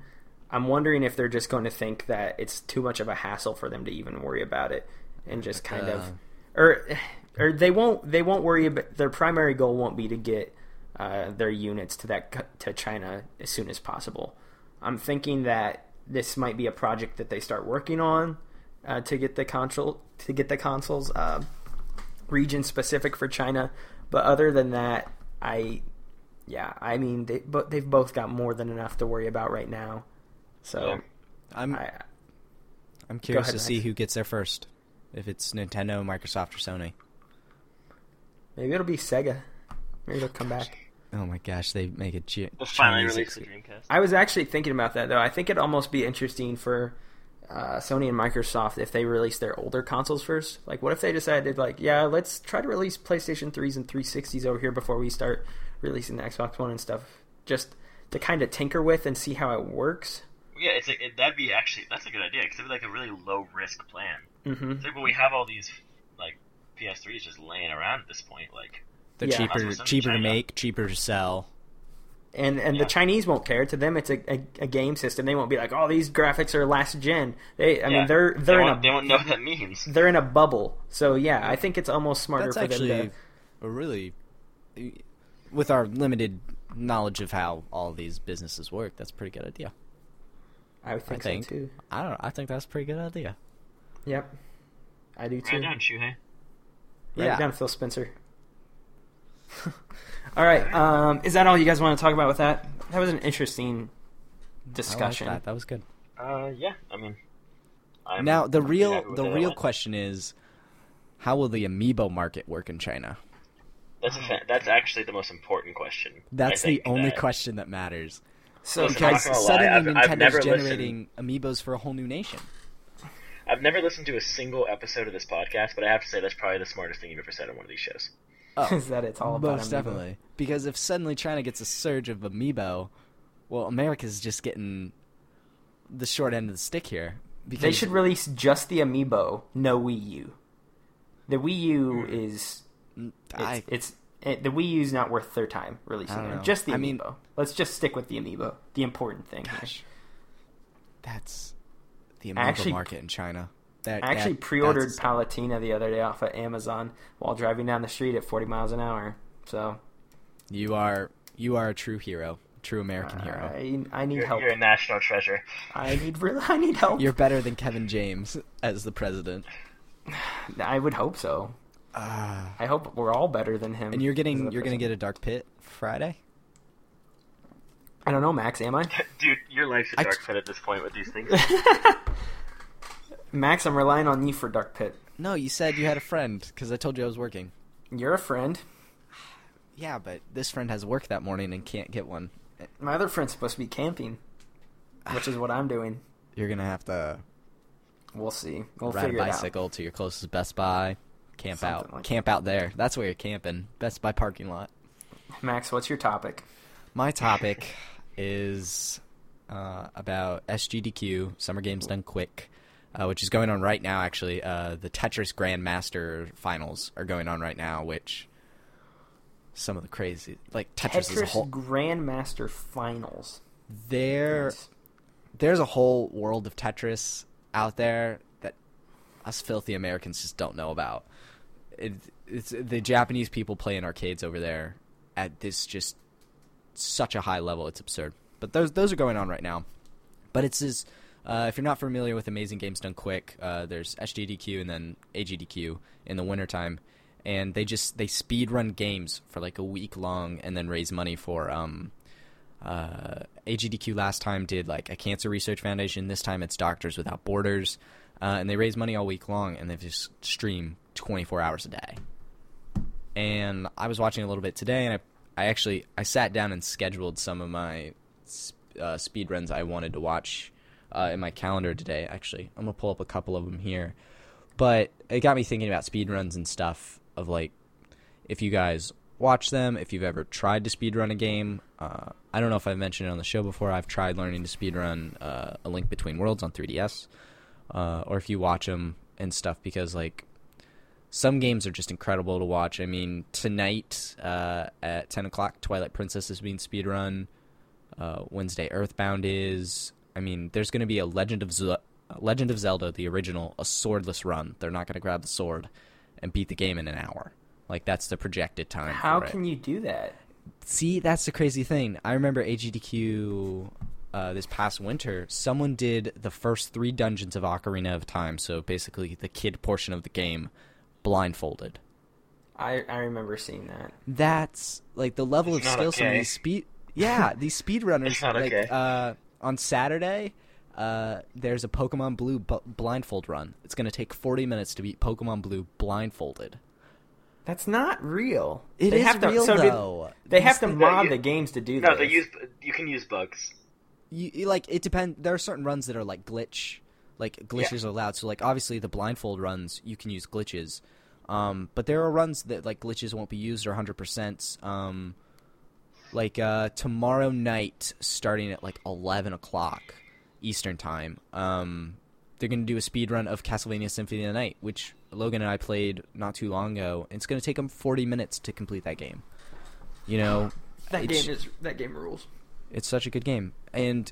I'm wondering if they're just going to think that it's too much of a hassle for them to even worry about it and just kind uh, of, or or they won't they won't worry about, their primary goal won't be to get Uh, their units to that to China as soon as possible. I'm thinking that this might be a project that they start working on uh, to get the console to get the consoles uh, region specific for China. But other than that, I yeah, I mean, they but they've both got more than enough to worry about right now. So yeah. I'm I, I'm curious ahead, to Max. see who gets there first, if it's Nintendo, Microsoft, or Sony. Maybe it'll be Sega. Maybe they'll come back. Oh my gosh, they make a G- They'll finally release the Dreamcast. I was actually thinking about that, though. I think it'd almost be interesting for uh, Sony and Microsoft if they release their older consoles first. Like, what if they decided, like, yeah, let's try to release PlayStation threes and three sixties over here before we start releasing the Xbox One and stuff, just to kind of tinker with and see how it works. Yeah, it's like, it, that'd be actually, that's a good idea, because it'd be like a really low-risk plan. Mm-hmm. It's like, well, we have all these, like, P S threes just laying around at this point, like... They're yeah. cheaper, cheaper to make, cheaper to sell, and and yeah. the Chinese won't care. To them, it's a, a, a game system. They won't be like, "Oh, these graphics are last gen." They, I yeah. mean, they're they're they in a they won't know what that means. They're in a bubble. So yeah, I think it's almost smarter That's for actually them to. A really, with our limited knowledge of how all these businesses work, that's a pretty good idea. I would think, I think so too. I don't know. I think that's a pretty good idea. Yep, I do too. Right down, Shuhei. Yeah, yeah. down, Phil Spencer. All right, um, is that all you guys want to talk about with that? That was an interesting discussion. I like that. That was good. Uh, yeah, I mean, I'm, now the I'm real the real question is, how will the amiibo market work in China? That's a, that's actually the most important question. That's the only that... question that matters. So because suddenly Nintendo's generating listened... amiibos for a whole new nation. I've never listened to a single episode of this podcast, but I have to say that's probably the smartest thing you've ever said on one of these shows. Oh, is that it's all about most amiibo. Definitely. Because if suddenly China gets a surge of amiibo, well, America's just getting the short end of the stick here. Because... They should release just the amiibo, no Wii U. The Wii U is... I... It's, it's it, the Wii U's not worth their time releasing it. Just the amiibo. I mean, let's just stick with the amiibo. The important thing. Gosh, that's the amiibo actually, market in China. That, I actually that, pre-ordered Palatina the other day off of Amazon while driving down the street at forty miles an hour. So, you are you are a true hero, a true American uh, hero. I, I need you're, help. You're a national treasure. I need really, I need help. You're better than Kevin James as the president. I would hope so. Uh, I hope we're all better than him. And you're getting you're going to get a dark pit Friday. I don't know, Max. Am I? Dude, your life's a dark I, pit at this point with these things. Max, I'm relying on you for Dark Pit. No, you said you had a friend, because I told you I was working. You're a friend. Yeah, but this friend has work that morning and can't get one. My other friend's supposed to be camping, which is what I'm doing. You're going to have to... We'll see. We'll ride figure a bicycle it out. To your closest Best Buy. Camp Something out. Like camp that. Out there. That's where you're camping. Best Buy parking lot. Max, what's your topic? My topic is uh, about S G D Q, Summer Games Done Quick. Uh, which is going on right now, actually. Uh, the Tetris Grandmaster Finals are going on right now, which some of the crazy... Like, Tetris, Tetris is a whole... Grandmaster Finals. There, yes. There's a whole world of Tetris out there that us filthy Americans just don't know about. It, it's the Japanese people play in arcades over there at this just... such a high level, it's absurd. But those those are going on right now. But it's this... Uh, if you're not familiar with Amazing Games Done Quick, uh, there's S G D Q and then A G D Q in the wintertime. And they just they speed run games for like a week long and then raise money for um, uh, A G D Q last time did like a cancer research foundation. This time it's Doctors Without Borders. Uh, and they raise money all week long and they just stream twenty-four hours a day. And I was watching a little bit today and I, I actually I sat down and scheduled some of my uh, speed runs I wanted to watch Uh, in my calendar today, actually. I'm going to pull up a couple of them here. But it got me thinking about speedruns and stuff of, like, if you guys watch them, if you've ever tried to speedrun a game. Uh, I don't know if I've mentioned it on the show before. I've tried learning to speedrun uh, A Link Between Worlds on three D S. Uh, or if you watch them and stuff, because, like, some games are just incredible to watch. I mean, tonight uh, at ten o'clock, Twilight Princess is being speedrun. Uh, Wednesday Earthbound is... I mean, there's going to be a Legend of Ze- Legend of Zelda, the original, a swordless run. They're not going to grab the sword and beat the game in an hour. Like, that's the projected time. How for can it. you do that? See, that's the crazy thing. I remember A G D Q uh, this past winter, someone did the first three dungeons of Ocarina of Time, so basically the kid portion of the game, blindfolded. I, I remember seeing that. That's, like, the level it's of skill. Okay. Some of these speed... Yeah, these speedrunners, like, okay. uh, on Saturday, uh, there's a Pokemon Blue b- blindfold run. It's going to take forty minutes to beat Pokemon Blue blindfolded. That's not real. It they is have to, real, so though. Did, they have to mod you, the games to do that. No, this. They use, you can use bugs. You, you, like, it depends. There are certain runs that are, like, glitch. Like, glitches yeah. are allowed. So, like, obviously the blindfold runs, you can use glitches. Um, but there are runs that, like, glitches won't be used or one hundred percent. Um, like, uh, tomorrow night, starting at, like, eleven o'clock Eastern time, um, they're going to do a speed run of Castlevania Symphony of the Night, which... Logan and I played not too long ago. It's going to take them forty minutes to complete that game. You know, that game is that game rules. It's such a good game, and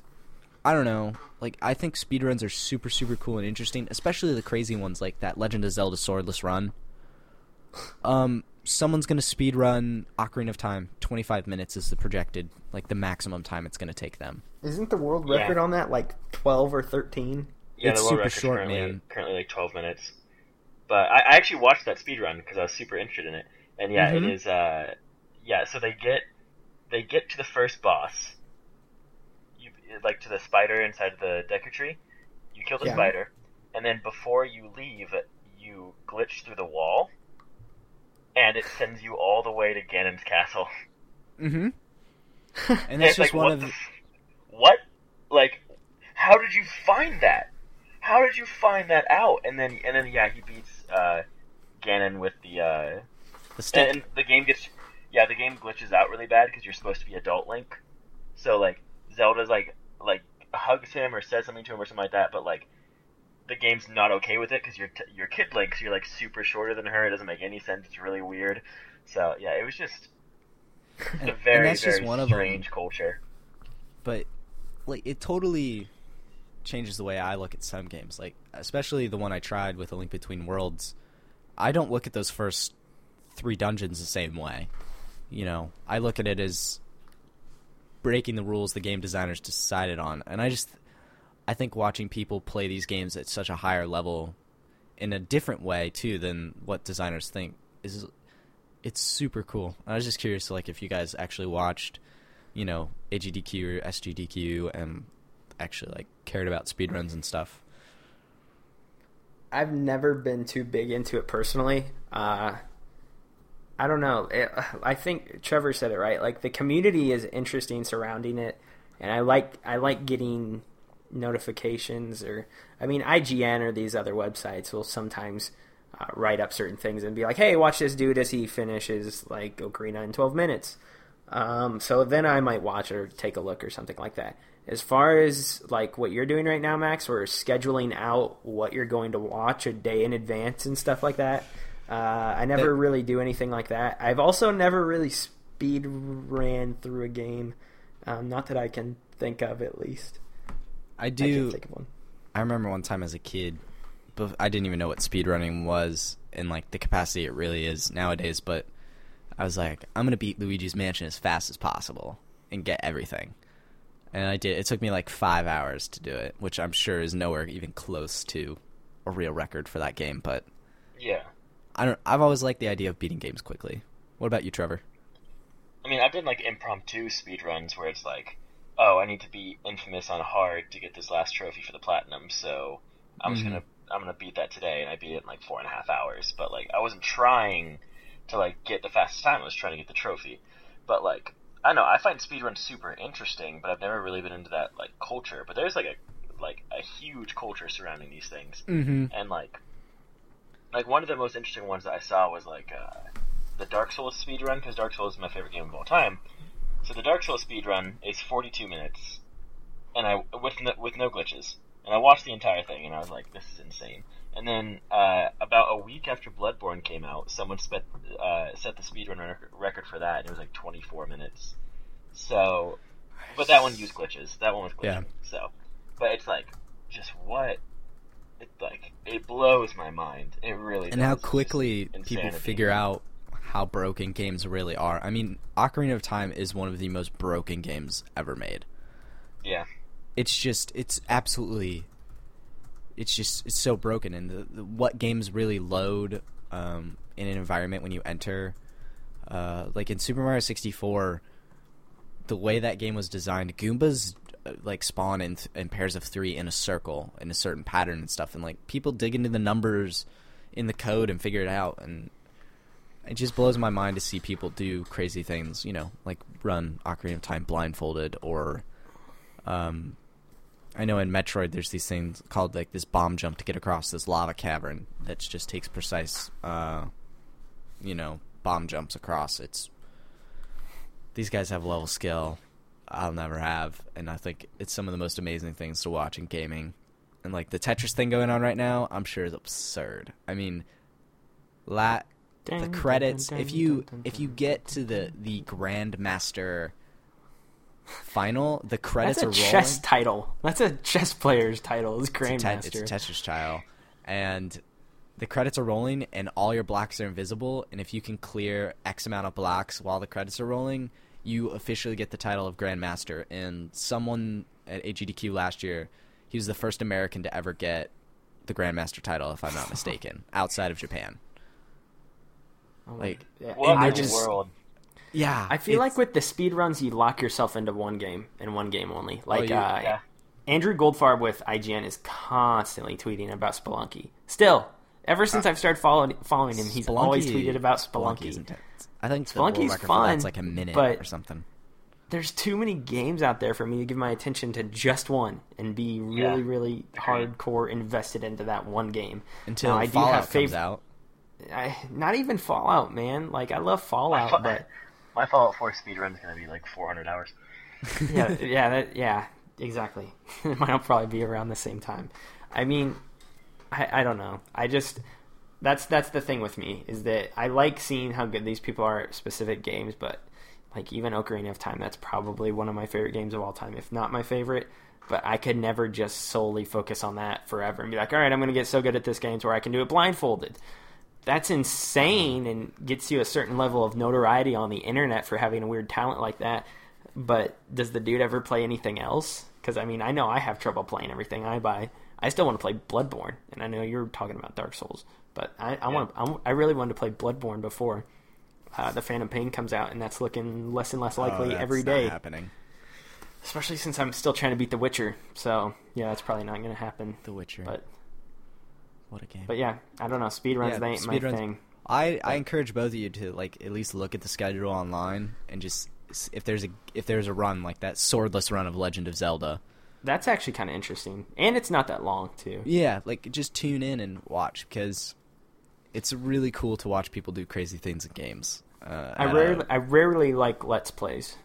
I don't know. Like, I think speedruns are super, super cool and interesting, especially the crazy ones like that Legend of Zelda Swordless run. Um, someone's going to speedrun Ocarina of Time. twenty-five minutes is the projected, like the maximum time it's going to take them. Isn't the world record yeah. on that like twelve or thirteen? Yeah, it's the world super record's short, currently, man. Currently, like twelve minutes. But I, I actually watched that speedrun because I was super interested in it. And yeah, mm-hmm. it is, uh, yeah, so they get, they get to the first boss, you, like to the spider inside the Deku Tree. You kill the yeah. spider, and then before you leave, you glitch through the wall, and it sends you all the way to Ganon's castle. Mm-hmm. and, and that's just like, one what of the... F- what? Like, how did you find that? How did you find that out? And then, and then, yeah, he beats uh, Ganon with the uh, the stick. And the game gets, yeah, the game glitches out really bad because you're supposed to be adult Link. So like, Zelda's like, like hugs him or says something to him or something like that. But like, the game's not okay with it because you're t- you're kid Link, so you're like super shorter than her. It doesn't make any sense. It's really weird. So yeah, it was just and, a very and that's very just one strange of them. Culture. But like, it totally. Changes the way I look at some games, like especially the one I tried with A Link Between Worlds. I don't look at those first three dungeons the same way. You know, I look at it as breaking the rules the game designers decided on, and I just I think watching people play these games at such a higher level in a different way too than what designers think is it's super cool. I was just curious, like if you guys actually watched, you know, A G D Q or S G D Q and actually like cared about speedruns and stuff. I've never been too big into it personally. Uh, I don't know. It, I think Trevor said it right. Like the community is interesting surrounding it, and I like I like getting notifications or I mean I G N or these other websites will sometimes uh, write up certain things and be like, "Hey, watch this dude as he finishes like Ocarina in twelve minutes." Um, so then I might watch it or take a look or something like that. As far as like what you're doing right now, Max, or scheduling out what you're going to watch a day in advance and stuff like that, uh, I never that, really do anything like that. I've also never really speed ran through a game, um, not that I can think of at least. I do. I can't think of one. I remember one time as a kid, I didn't even know what speedrunning was in like the capacity it really is nowadays. But I was like, I'm gonna beat Luigi's Mansion as fast as possible and get everything. And I did. It took me like five hours to do it, which I'm sure is nowhere even close to a real record for that game. But yeah, I don't. I've always liked the idea of beating games quickly. What about you, Trevor? I mean, I've done like impromptu speedruns where it's like, oh, I need to beat Infamous on hard to get this last trophy for the platinum, so I'm mm-hmm. just gonna I'm gonna beat that today, and I beat it in like four and a half hours. But like, I wasn't trying to like get the fastest time. I was trying to get the trophy. But like. I know, I find speedruns super interesting, but I've never really been into that, like, culture. But there's, like, a like a huge culture surrounding these things. Mm-hmm. And, like, like one of the most interesting ones that I saw was, like, uh, the Dark Souls speedrun, because Dark Souls is my favorite game of all time. So the Dark Souls speedrun is forty-two minutes, and I with no, with no glitches. And I watched the entire thing, and I was like, this is insane. And then uh, about a week after Bloodborne came out, someone sped, uh, set the speedrun rec- record for that, and it was like twenty-four minutes. So, but that one used glitches. That one was glitching. Yeah. So, but it's like, just what? It like it blows my mind. It really. And does. How quickly people figure out how broken games really are. I mean, Ocarina of Time is one of the most broken games ever made. Yeah. it's just it's absolutely it's just it's so broken. And the, the, what games really load um, in an environment when you enter, uh, like in Super Mario sixty-four, the way that game was designed, Goombas uh, like spawn in, th- in pairs of three in a circle in a certain pattern and stuff, and like people dig into the numbers in the code and figure it out, and it just blows my mind to see people do crazy things, you know, like run Ocarina of Time blindfolded, or um, I know in Metroid there's these things called like this bomb jump to get across this lava cavern that just takes precise, uh, you know, bomb jumps across. It's these guys have level skill I'll never have, and I think it's some of the most amazing things to watch in gaming. And like the Tetris thing going on right now, I'm sure is absurd. I mean, la- the credits. If you if you get to the the Grandmaster final, the credits are rolling. That's a chess title. That's a chess player's title. Is Grandmaster. It's a Tetris tile, and the credits are rolling, and all your blocks are invisible. And if you can clear X amount of blocks while the credits are rolling, you officially get the title of Grandmaster. And someone at A G D Q last year, he was the first American to ever get the Grandmaster title, if I'm not mistaken, outside of Japan. Like, what in the just, world? Yeah, I feel like with the speedruns, you lock yourself into one game and one game only. Like, oh, you, uh, yeah. Andrew Goldfarb with I G N is constantly tweeting about Spelunky. Still, ever since uh, I've started following following him, he's Spelunky, always tweeted about Spelunky. I think Spelunky's fun. That's like a minute but or something. There's too many games out there for me to give my attention to just one and be really, yeah. really hardcore invested into that one game. Until now, I Fallout do have fav- comes out. I, not even Fallout, man. Like, I love Fallout, my, but... My Fallout four speedrun's going to be, like, four hundred hours. yeah, yeah, that, yeah, exactly. Mine'll probably be around the same time. I mean, I, I don't know. I just... That's that's the thing with me, is that I like seeing how good these people are at specific games, but, like, even Ocarina of Time, that's probably one of my favorite games of all time, if not my favorite. But I could never just solely focus on that forever and be like, all right, I'm going to get so good at this game to where I can do it blindfolded. That's insane and gets you a certain level of notoriety on the internet for having a weird talent like that. But does the dude ever play anything else? Because, I mean, I know I have trouble playing everything I buy. I still want to play Bloodborne, and I know you're talking about Dark Souls. But I, I, yeah. want to, I, I really wanted to play Bloodborne before uh, the Phantom Pain comes out, and that's looking less and less likely oh, that's every day. Not happening. Especially since I'm still trying to beat The Witcher. So, yeah, that's probably not going to happen. The Witcher. But... What a game. But yeah, I don't know. Speedruns, yeah, they ain't speed my runs, thing. I, I encourage both of you to, like, at least look at the schedule online and just, if there's a if there's a run like that swordless run of Legend of Zelda. That's actually kind of interesting. And it's not that long, too. Yeah, like, just tune in and watch, because it's really cool to watch people do crazy things in games. Uh, I rarely I, I rarely like Let's Plays.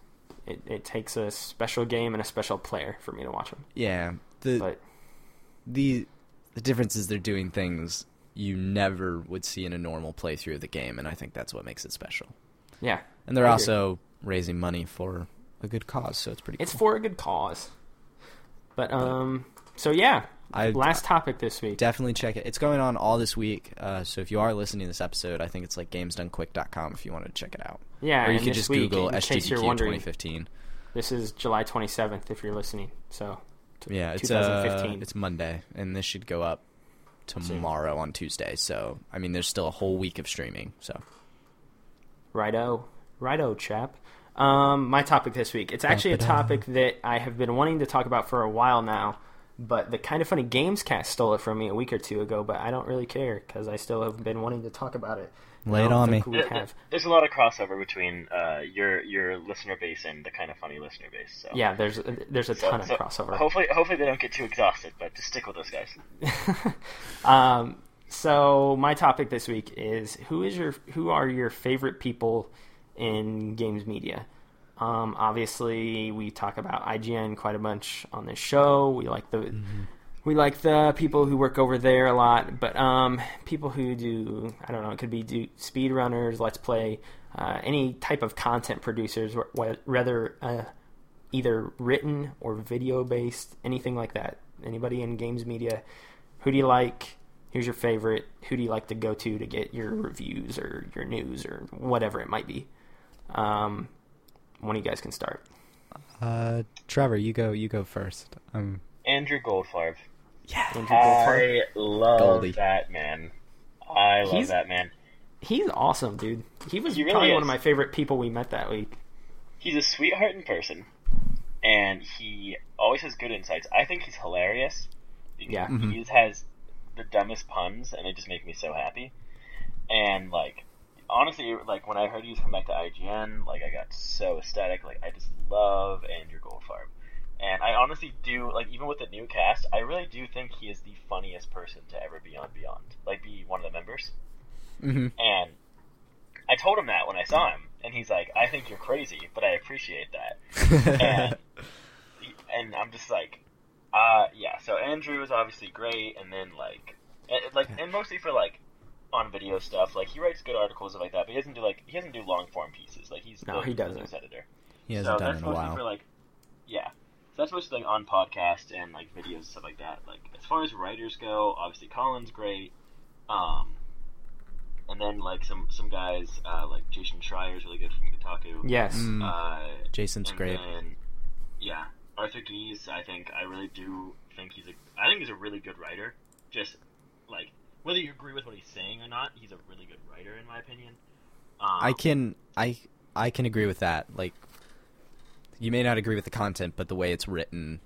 It, it takes a special game and a special player for me to watch them. Yeah. The, but... the... The difference is they're doing things you never would see in a normal playthrough of the game, and I think that's what makes it special. Yeah. And they're also raising money for a good cause, so it's pretty cool. It's for a good cause. But, um, so yeah, I, last topic this week. Definitely check it. It's going on all this week, uh, so if you are listening to this episode, I think it's like games done quick dot com if you wanted to check it out. Yeah, or you could just Google S G D Q twenty fifteen. This is July twenty-seventh if you're listening, so... Yeah, it's uh, it's Monday, and this should go up tomorrow on Tuesday. So, I mean, there's still a whole week of streaming. So, righto, righto, chap. Um, my topic this week. It's actually a topic that I have been wanting to talk about for a while now, but the Kind of Funny Gamescast stole it from me a week or two ago. But I don't really care because I still have been wanting to talk about it. Lay it on me. There's a lot of crossover between uh, your your listener base and the Kind of Funny listener base. So. Yeah, there's there's a ton so, of so crossover. Hopefully, hopefully they don't get too exhausted, but just stick with those guys. um, so my topic this week is who is your who are your favorite people in games media? Um, obviously, we talk about I G N quite a bunch on this show. We like the. Mm-hmm. We like the people who work over there a lot, but um, people who do, I don't know, it could be do speedrunners, Let's Play, uh, any type of content producers, whether uh, either written or video-based, anything like that. Anybody in games media, who do you like? Who's your favorite? Who do you like to go to to get your reviews or your news or whatever it might be? Um, one of you guys can start. Uh, Trevor, you go. You go first. Um, Andrew Goldfarb. Yeah, Andrew Goldfarb. I love Goldie. that man. I love he's, that man. He's awesome, dude. He was he really probably is. one of my favorite people we met that week. He's a sweetheart in person, and he always has good insights. I think he's hilarious. Yeah, he mm-hmm. has the dumbest puns, and they just make me so happy. And like, honestly, like when I heard he was coming back to I G N, like I got so ecstatic. Like I just love Andrew Goldfarb, and I honestly do. Like even with the new cast, I really do think he is the funniest person to ever be on Beyond. Like be one of the members. Mm-hmm. And I told him that when I saw him, and he's like, "I think you're crazy, but I appreciate that." and and I'm just like, uh, yeah. So Andrew was obviously great, and then like, and, like, and mostly for like. on video stuff, like he writes good articles and like that, but he doesn't do like he doesn't do long form pieces. Like he's no, like, he doesn't. He's editor. He hasn't so done in a while. For, like, yeah, so that's mostly like on podcasts and like videos and stuff like that. Like as far as writers go, obviously Colin's great, um, and then like some some guys uh, like Jason Schreier is really good from Kotaku. Yes, mm. uh, Jason's great. Then, yeah, Arthur Gies, I think I really do think he's a I think he's a really good writer. Just like. Whether you agree with what he's saying or not, he's a really good writer, in my opinion. Um, I can I I can agree with that. Like, you may not agree with the content, but the way it's written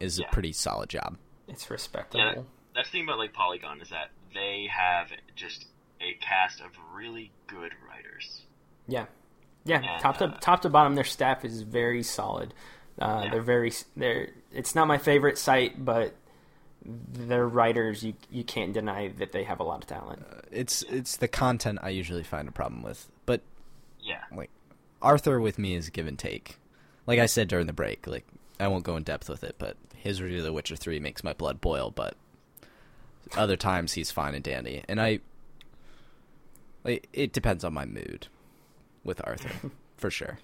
is yeah. a pretty solid job. It's respectable. Yeah, that's the thing about like Polygon is that they have just a cast of really good writers. Yeah, yeah. And, top to uh, top to bottom, their staff is very solid. Uh, yeah. They're very they're. It's not my favorite site, but. Their writers, you you can't deny that they have a lot of talent. Uh, it's it's the content I usually find a problem with, but yeah, like Arthur with me is give and take. Like I said during the break, like I won't go in depth with it, but his review of The Witcher three makes my blood boil. But other times he's fine and dandy, and I like it depends on my mood with Arthur for sure.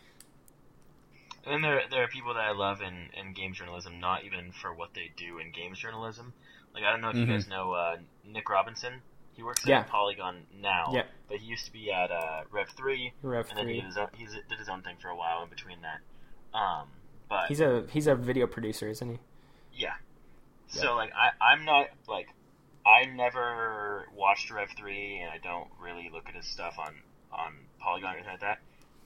And then there, there are people that I love in, in games journalism, not even for what they do in games journalism. Like, I don't know if mm-hmm. you guys know uh, Nick Robinson. He works yeah. at Polygon now, yeah. but he used to be at uh, Rev three. Rev and then three. He did his, own, he did his own thing for a while in between that. Um, but he's a he's a video producer, isn't he? Yeah. So, yeah. like, I, I'm not, like, I never watched Rev three, and I don't really look at his stuff on, on Polygon or anything like that,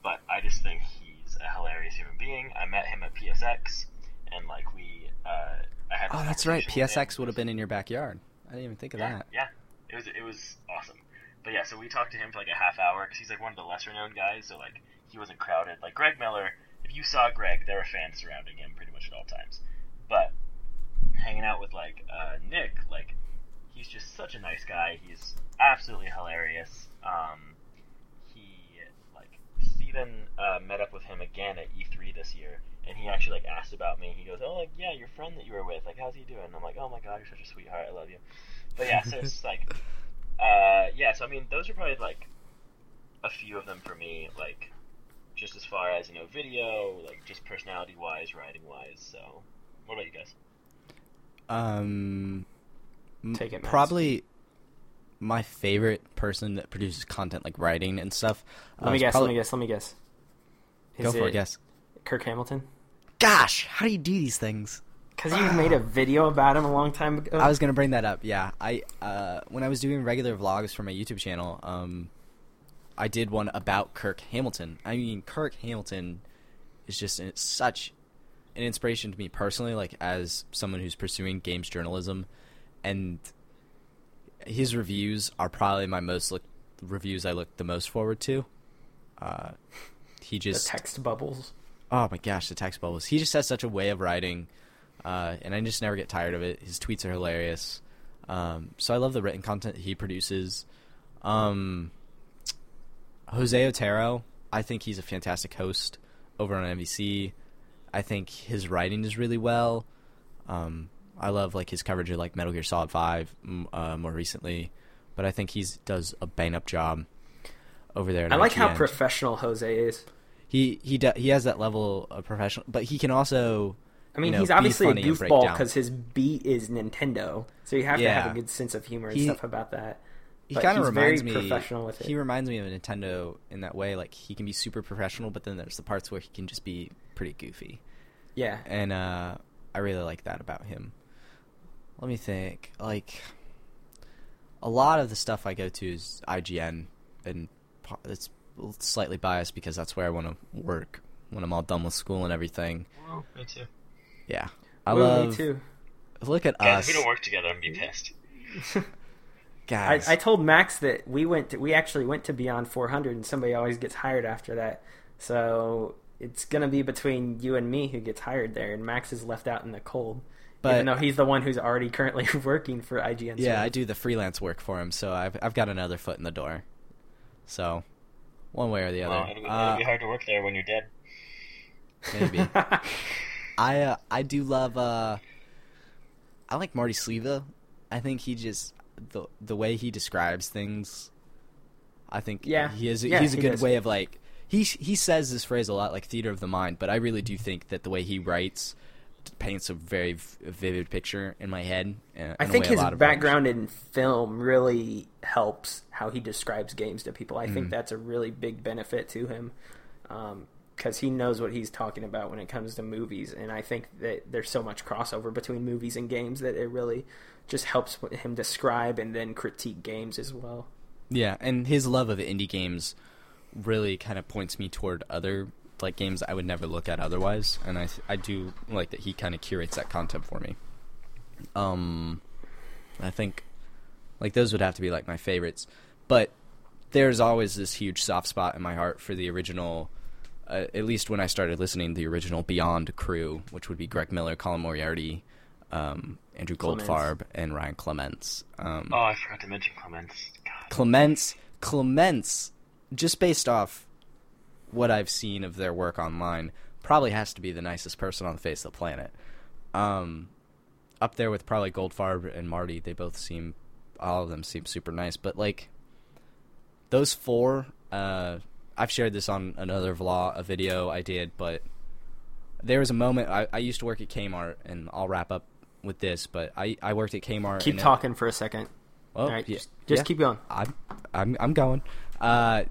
but I just think he a hilarious human being. I met him at P S X, and like we, uh, I had. Oh, that's right. P S X would have been in your backyard. I didn't even think of yeah, that. Yeah, it was it was awesome. But yeah, so we talked to him for like a half hour because he's like one of the lesser known guys, so like he wasn't crowded. Like Greg Miller, if you saw Greg, there were fans surrounding him pretty much at all times. But hanging out with like uh, Nick, like he's just such a nice guy. He's absolutely hilarious. Um, Steven uh, met up with him again at E three this year, and he actually like asked about me. He goes, "Oh, like yeah, your friend that you were with, like how's he doing?" And I'm like, "Oh my god, you're such a sweetheart. I love you." But yeah, so it's like, uh, yeah. So I mean, those are probably like a few of them for me. Like just as far as you know, video, like just personality wise, writing wise. So what about you guys? Um, take it. Probably. My favorite person that produces content like writing and stuff. Let uh, me guess. Probably... Let me guess. Let me guess. Is Go for it. Guess. Kirk Hamilton. Gosh, how do you do these things? Because you made a video about him a long time ago. I was gonna bring that up. Yeah, I uh, when I was doing regular vlogs for my YouTube channel, um, I did one about Kirk Hamilton. I mean, Kirk Hamilton is just an, such an inspiration to me personally, like as someone who's pursuing games journalism, and. His reviews are probably my most look reviews I look the most forward to. Uh, he just the text bubbles. Oh my gosh, the text bubbles. He just has such a way of writing, uh, and I just never get tired of it. His tweets are hilarious. Um, so I love the written content he produces. Um, Jose Otero, I think he's a fantastic host over on N B C. I think his writing is really well. Um, I love like his coverage of like Metal Gear Solid Five uh, more recently, but I think he does a bang up job over there. I like I G N. How professional Jose is. He he do, he has that level of professional, but he can also. I mean, you know, he's obviously a goofball because his beat is Nintendo, so you have yeah. to have a good sense of humor and he, stuff about that. He kind of reminds very me. Professional with it. He reminds me of Nintendo in that way. Like he can be super professional, but then there's the parts where he can just be pretty goofy. Yeah. And uh, I really like that about him. Let me think. Like, a lot of the stuff I go to is I G N, and it's slightly biased because that's where I want to work when I'm all done with school and everything. Well, me too. Yeah. I well, love... Me too. Look at Guys, us. Guys, if we don't work together, I'm going to be pissed. Guys. I, I told Max that we went. To, we actually went to Beyond four hundred, and somebody always gets hired after that. So it's going to be between you and me who gets hired there, and Max is left out in the cold. But, even though he's the one who's already currently working for I G N. Yeah, Sweden. I do the freelance work for him, so I've I've got another foot in the door. So, one way or the other. Well, it'll, be, uh, it'll be hard to work there when you're dead. Maybe. I uh, I do love. Uh, I like Marty Sleva. I think he just the the way he describes things. I think yeah. he is yeah, he's a he good does. way of like he he says this phrase a lot, like theater of the mind. But I really do think that the way he writes paints a very vivid picture in my head. In I think his background others. in film really helps how he describes games to people. I mm-hmm. think that's a really big benefit to him because um, he knows what he's talking about when it comes to movies. And I think that there's so much crossover between movies and games that it really just helps him describe and then critique games as well. Yeah, and his love of indie games really kind of points me toward other like games I would never look at otherwise, and I, I do like that he kind of curates that content for me. Um, I think like those would have to be like my favorites, but there's always this huge soft spot in my heart for the original, uh, at least when I started listening, the original Beyond crew, which would be Greg Miller, Colin Moriarty, um, Andrew Goldfarb, and Ryan Clements. Um, oh, I forgot to mention Clements. God. Clements, Clements, just based off what I've seen of their work online, probably has to be the nicest person on the face of the planet. Um, up there with probably Goldfarb and Marty, they both seem, all of them seem super nice, but like those four, uh, I've shared this on another vlog, a video I did, but there was a moment, I, I used to work at Kmart, and I'll wrap up with this, but I, I worked at Kmart. Keep talking it, for a second. Well, all right, yeah, just, just yeah, keep going. I'm, I'm, I'm going. Uh,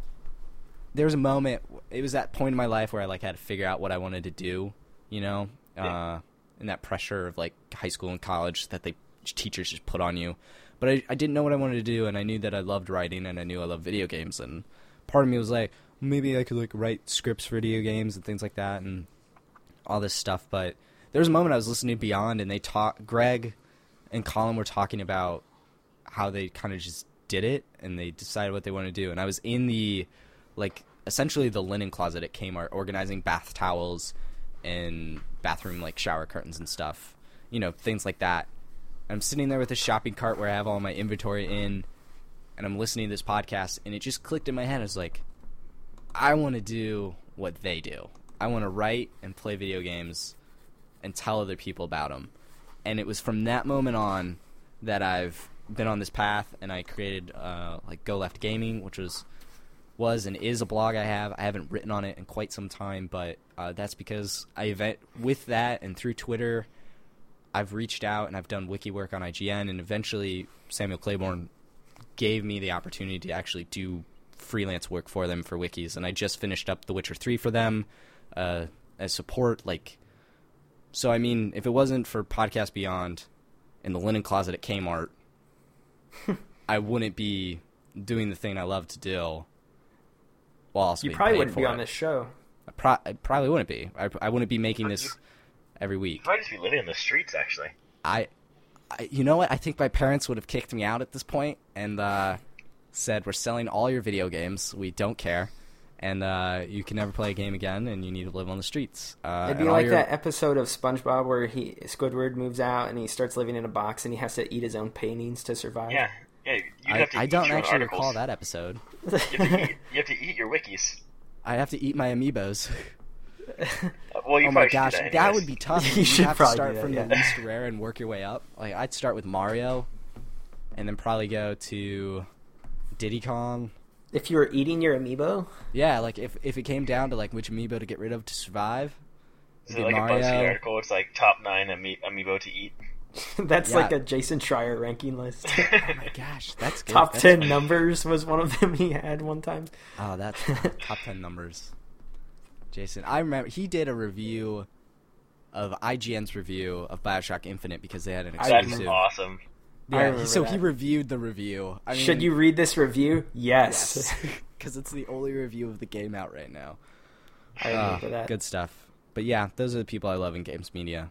There was a moment, it was that point in my life where I like had to figure out what I wanted to do, you know, yeah. uh, and that pressure of like high school and college that they teachers just put on you. But I, I didn't know what I wanted to do, and I knew that I loved writing, and I knew I loved video games, and part of me was like, maybe I could like write scripts for video games and things like that and all this stuff. But there was a moment I was listening to Beyond, and they talk. Greg and Colin were talking about how they kind of just did it, and they decided what they wanted to do, and I was in the like essentially the linen closet at Kmart organizing bath towels and bathroom like shower curtains and stuff, you know, things like that. I'm sitting there with a shopping cart where I have all my inventory in, and I'm listening to this podcast, and it just clicked in my head. I was like, I want to do what they do. I want to write and play video games and tell other people about them. And it was from that moment on that I've been on this path, and I created uh, like Go Left Gaming, which was was and is a blog I have. I haven't written on it in quite some time, but uh, that's because I event with that and through Twitter, I've reached out and I've done wiki work on I G N, and eventually Samuel Claiborne gave me the opportunity to actually do freelance work for them for wikis, and I just finished up The Witcher three for them uh, as support. Like, so I mean, if it wasn't for Podcast Beyond and the linen closet at Kmart, I wouldn't be doing the thing I love to do. Well, you probably wouldn't be on it. This show. I, pro- I probably wouldn't be. I, I wouldn't be making this every week. You'd probably just be living in the streets, actually. I, I, you know what? I think my parents would have kicked me out at this point and uh, said, "We're selling all your video games. We don't care, and uh, you can never play a game again, and you need to live on the streets." Uh, It'd be like your... that episode of SpongeBob where he Squidward moves out and he starts living in a box and he has to eat his own paintings to survive. Yeah. Yeah, I, I don't actually articles. recall that episode. You have, eat, you have to eat your wikis. I have to eat my amiibos. uh, well, you oh my gosh, that, that would be tough. You, you should have to start that, from yeah. the least rare and work your way up. Like I'd start with Mario, and then probably go to Diddy Kong. If you were eating your amiibo? Yeah, like if if it came down to like which amiibo to get rid of to survive. Is it like Mario. A BuzzFeed article? It's like top nine ami- amiibo to eat. That's yeah. like a Jason Schreier ranking list. Oh my gosh, that's good. Top that's ten funny. Numbers was one of them he had one time. Oh, that's top ten numbers. Jason, I remember he did a review of I G N's review of Bioshock Infinite because they had an exclusive. That's awesome. Yeah, so that. He reviewed the review. I mean, should you read this review? Yes. Because yes. It's the only review of the game out right now. I remember uh, that. Good stuff. But yeah, those are the people I love in games media,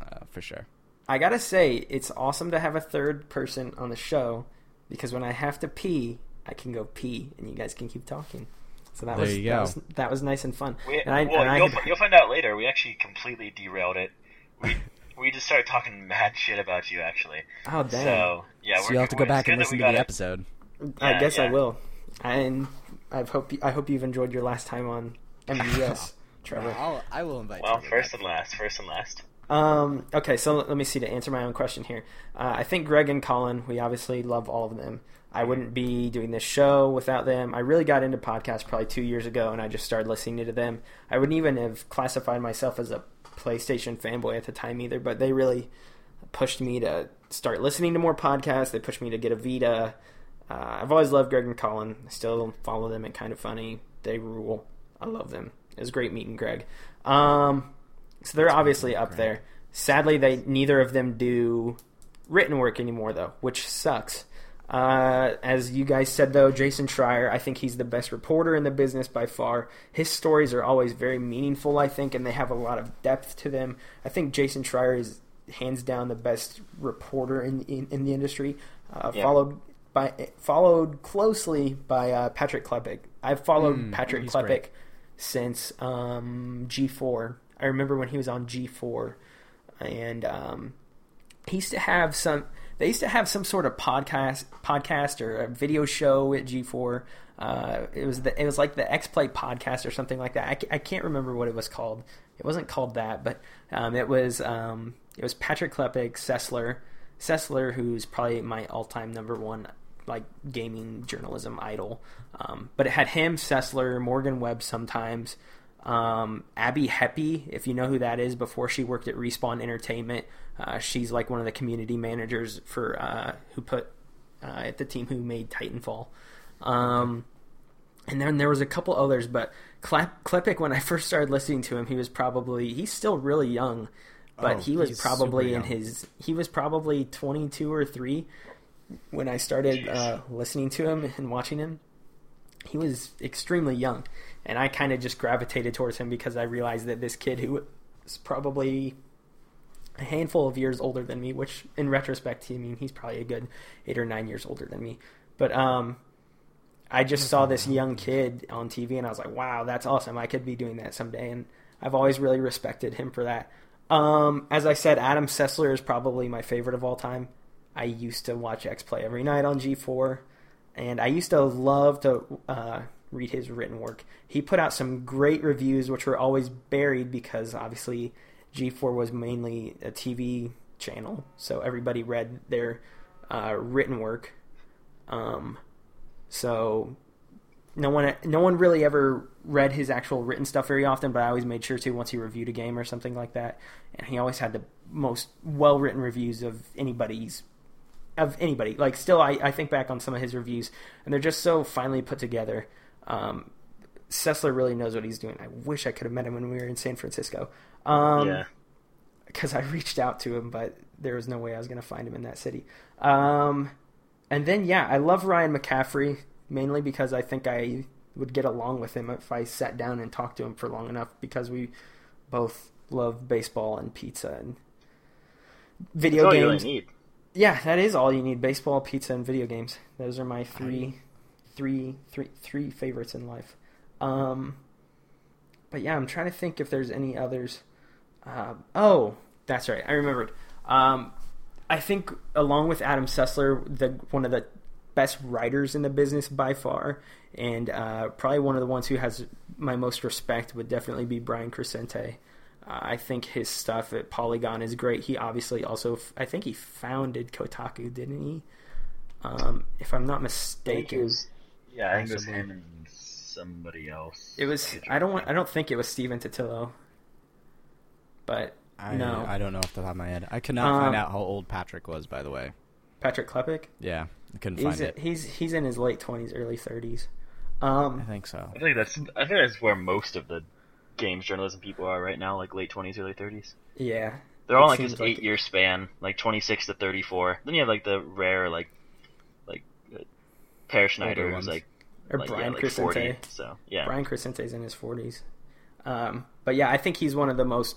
uh, for sure. I gotta say, it's awesome to have a third person on the show because when I have to pee, I can go pee, and you guys can keep talking. So that, there was, you go. that was that was nice and fun. We, and I, well, and you'll, I, you'll find out later. We actually completely derailed it. We we just started talking mad shit about you, actually. Oh damn! So yeah, so we're, you'll have to go back and listen to the it. episode. I yeah, guess yeah. I will. And I hope you, I hope you've enjoyed your last time on M B S, Trevor. I'll, I will invite. Well, Trevor first back. and last, first and last. Um. Okay, so let me see to answer my own question here. Uh, I think Greg and Colin. We obviously love all of them. I wouldn't be doing this show without them. I really got into podcasts probably two years ago, and I just started listening to them. I wouldn't even have classified myself as a PlayStation fanboy at the time either, but they really pushed me to start listening to more podcasts. They pushed me to get a Vita. Uh, I've always loved Greg and Colin. I still follow them and Kind of Funny. They rule. I love them. It was great meeting Greg. Um, so they're That's obviously up great. there. Sadly, they neither of them do written work anymore, though, which sucks. Uh, as you guys said, though, Jason Schreier, I think he's the best reporter in the business by far. His stories are always very meaningful, I think, and they have a lot of depth to them. I think Jason Schreier is hands down the best reporter in in, in the industry, uh, yeah. followed by followed closely by uh, Patrick Klepek. I've followed mm, Patrick Klepek great. since um, G four. I remember when he was on G four, and um, he used to have some... They used to have some sort of podcast, podcast or a video show at G four. Uh, it was the, it was like the X-Play podcast or something like that. I, c- I can't remember what it was called. It wasn't called that, but um, it was um, it was Patrick Klepek, Sessler, Sessler, who's probably my all-time number one like gaming journalism idol. Um, but it had him, Sessler, Morgan Webb sometimes, um, Abby Heppy, if you know who that is. Before she worked at Respawn Entertainment. Uh, she's like one of the community managers for uh, who put uh, at the team who made Titanfall, um, and then there was a couple others. But Klepek, when I first started listening to him, he was probably he's still really young, but oh, he was probably in his he was probably twenty-two or three when I started uh, listening to him and watching him. He was extremely young, and I kind of just gravitated towards him because I realized that this kid who was probably a handful of years older than me, which in retrospect, I mean, he's probably a good eight or nine years older than me. But um, I just saw this young kid on T V, and I was like, wow, that's awesome. I could be doing that someday, and I've always really respected him for that. Um, as I said, Adam Sessler is probably my favorite of all time. I used to watch X-Play every night on G four, and I used to love to uh, read his written work. He put out some great reviews, which were always buried because, obviously, G four was mainly a T V channel, so everybody read their uh, written work. Um, so no one, no one really ever read his actual written stuff very often, but I always made sure to once he reviewed a game or something like that. And he always had the most well-written reviews of anybody's, of anybody. Like, still, I, I think back on some of his reviews, and they're just so finely put together. Um, Sessler really knows what he's doing. I wish I could have met him when we were in San Francisco. Um, yeah. Because I reached out to him, but there was no way I was going to find him in that city. Um, and then, yeah, I love Ryan McCaffrey, mainly because I think I would get along with him if I sat down and talked to him for long enough, because we both love baseball and pizza and video That's games. All you really need. Yeah, that is all you need. Baseball, pizza, and video games. Those are my three, three, three, three favorites in life. Um, but yeah, I'm trying to think if there's any others. Uh, oh, that's right. I remembered. Um, I think along with Adam Sessler, the one of the best writers in the business by far, and uh, probably one of the ones who has my most respect would definitely be Brian Crescente. Uh, I think his stuff at Polygon is great. He obviously also, I think he founded Kotaku, didn't he? Um, if I'm not mistaken. I was, yeah, I think it was him and somebody else. It was I don't want I don't think it was Steven Totillo. But I no. I don't know off the top of my head. I could not um, find out how old Patrick was, by the way. Patrick Klepek? Yeah. I couldn't he's find a, it. He's he's in his late twenties, early thirties. Um I think so. I think that's I think that's where most of the games journalism people are right now, like late twenties, early thirties. Yeah. They're all like this like eight-year span, like twenty-six to thirty-four. Then you have like the rare, like, like uh, Per Schneider, who's like, or like, Brian yeah, like forty. So yeah, Brian Crescente's in his forties. Um, but yeah, I think he's one of the most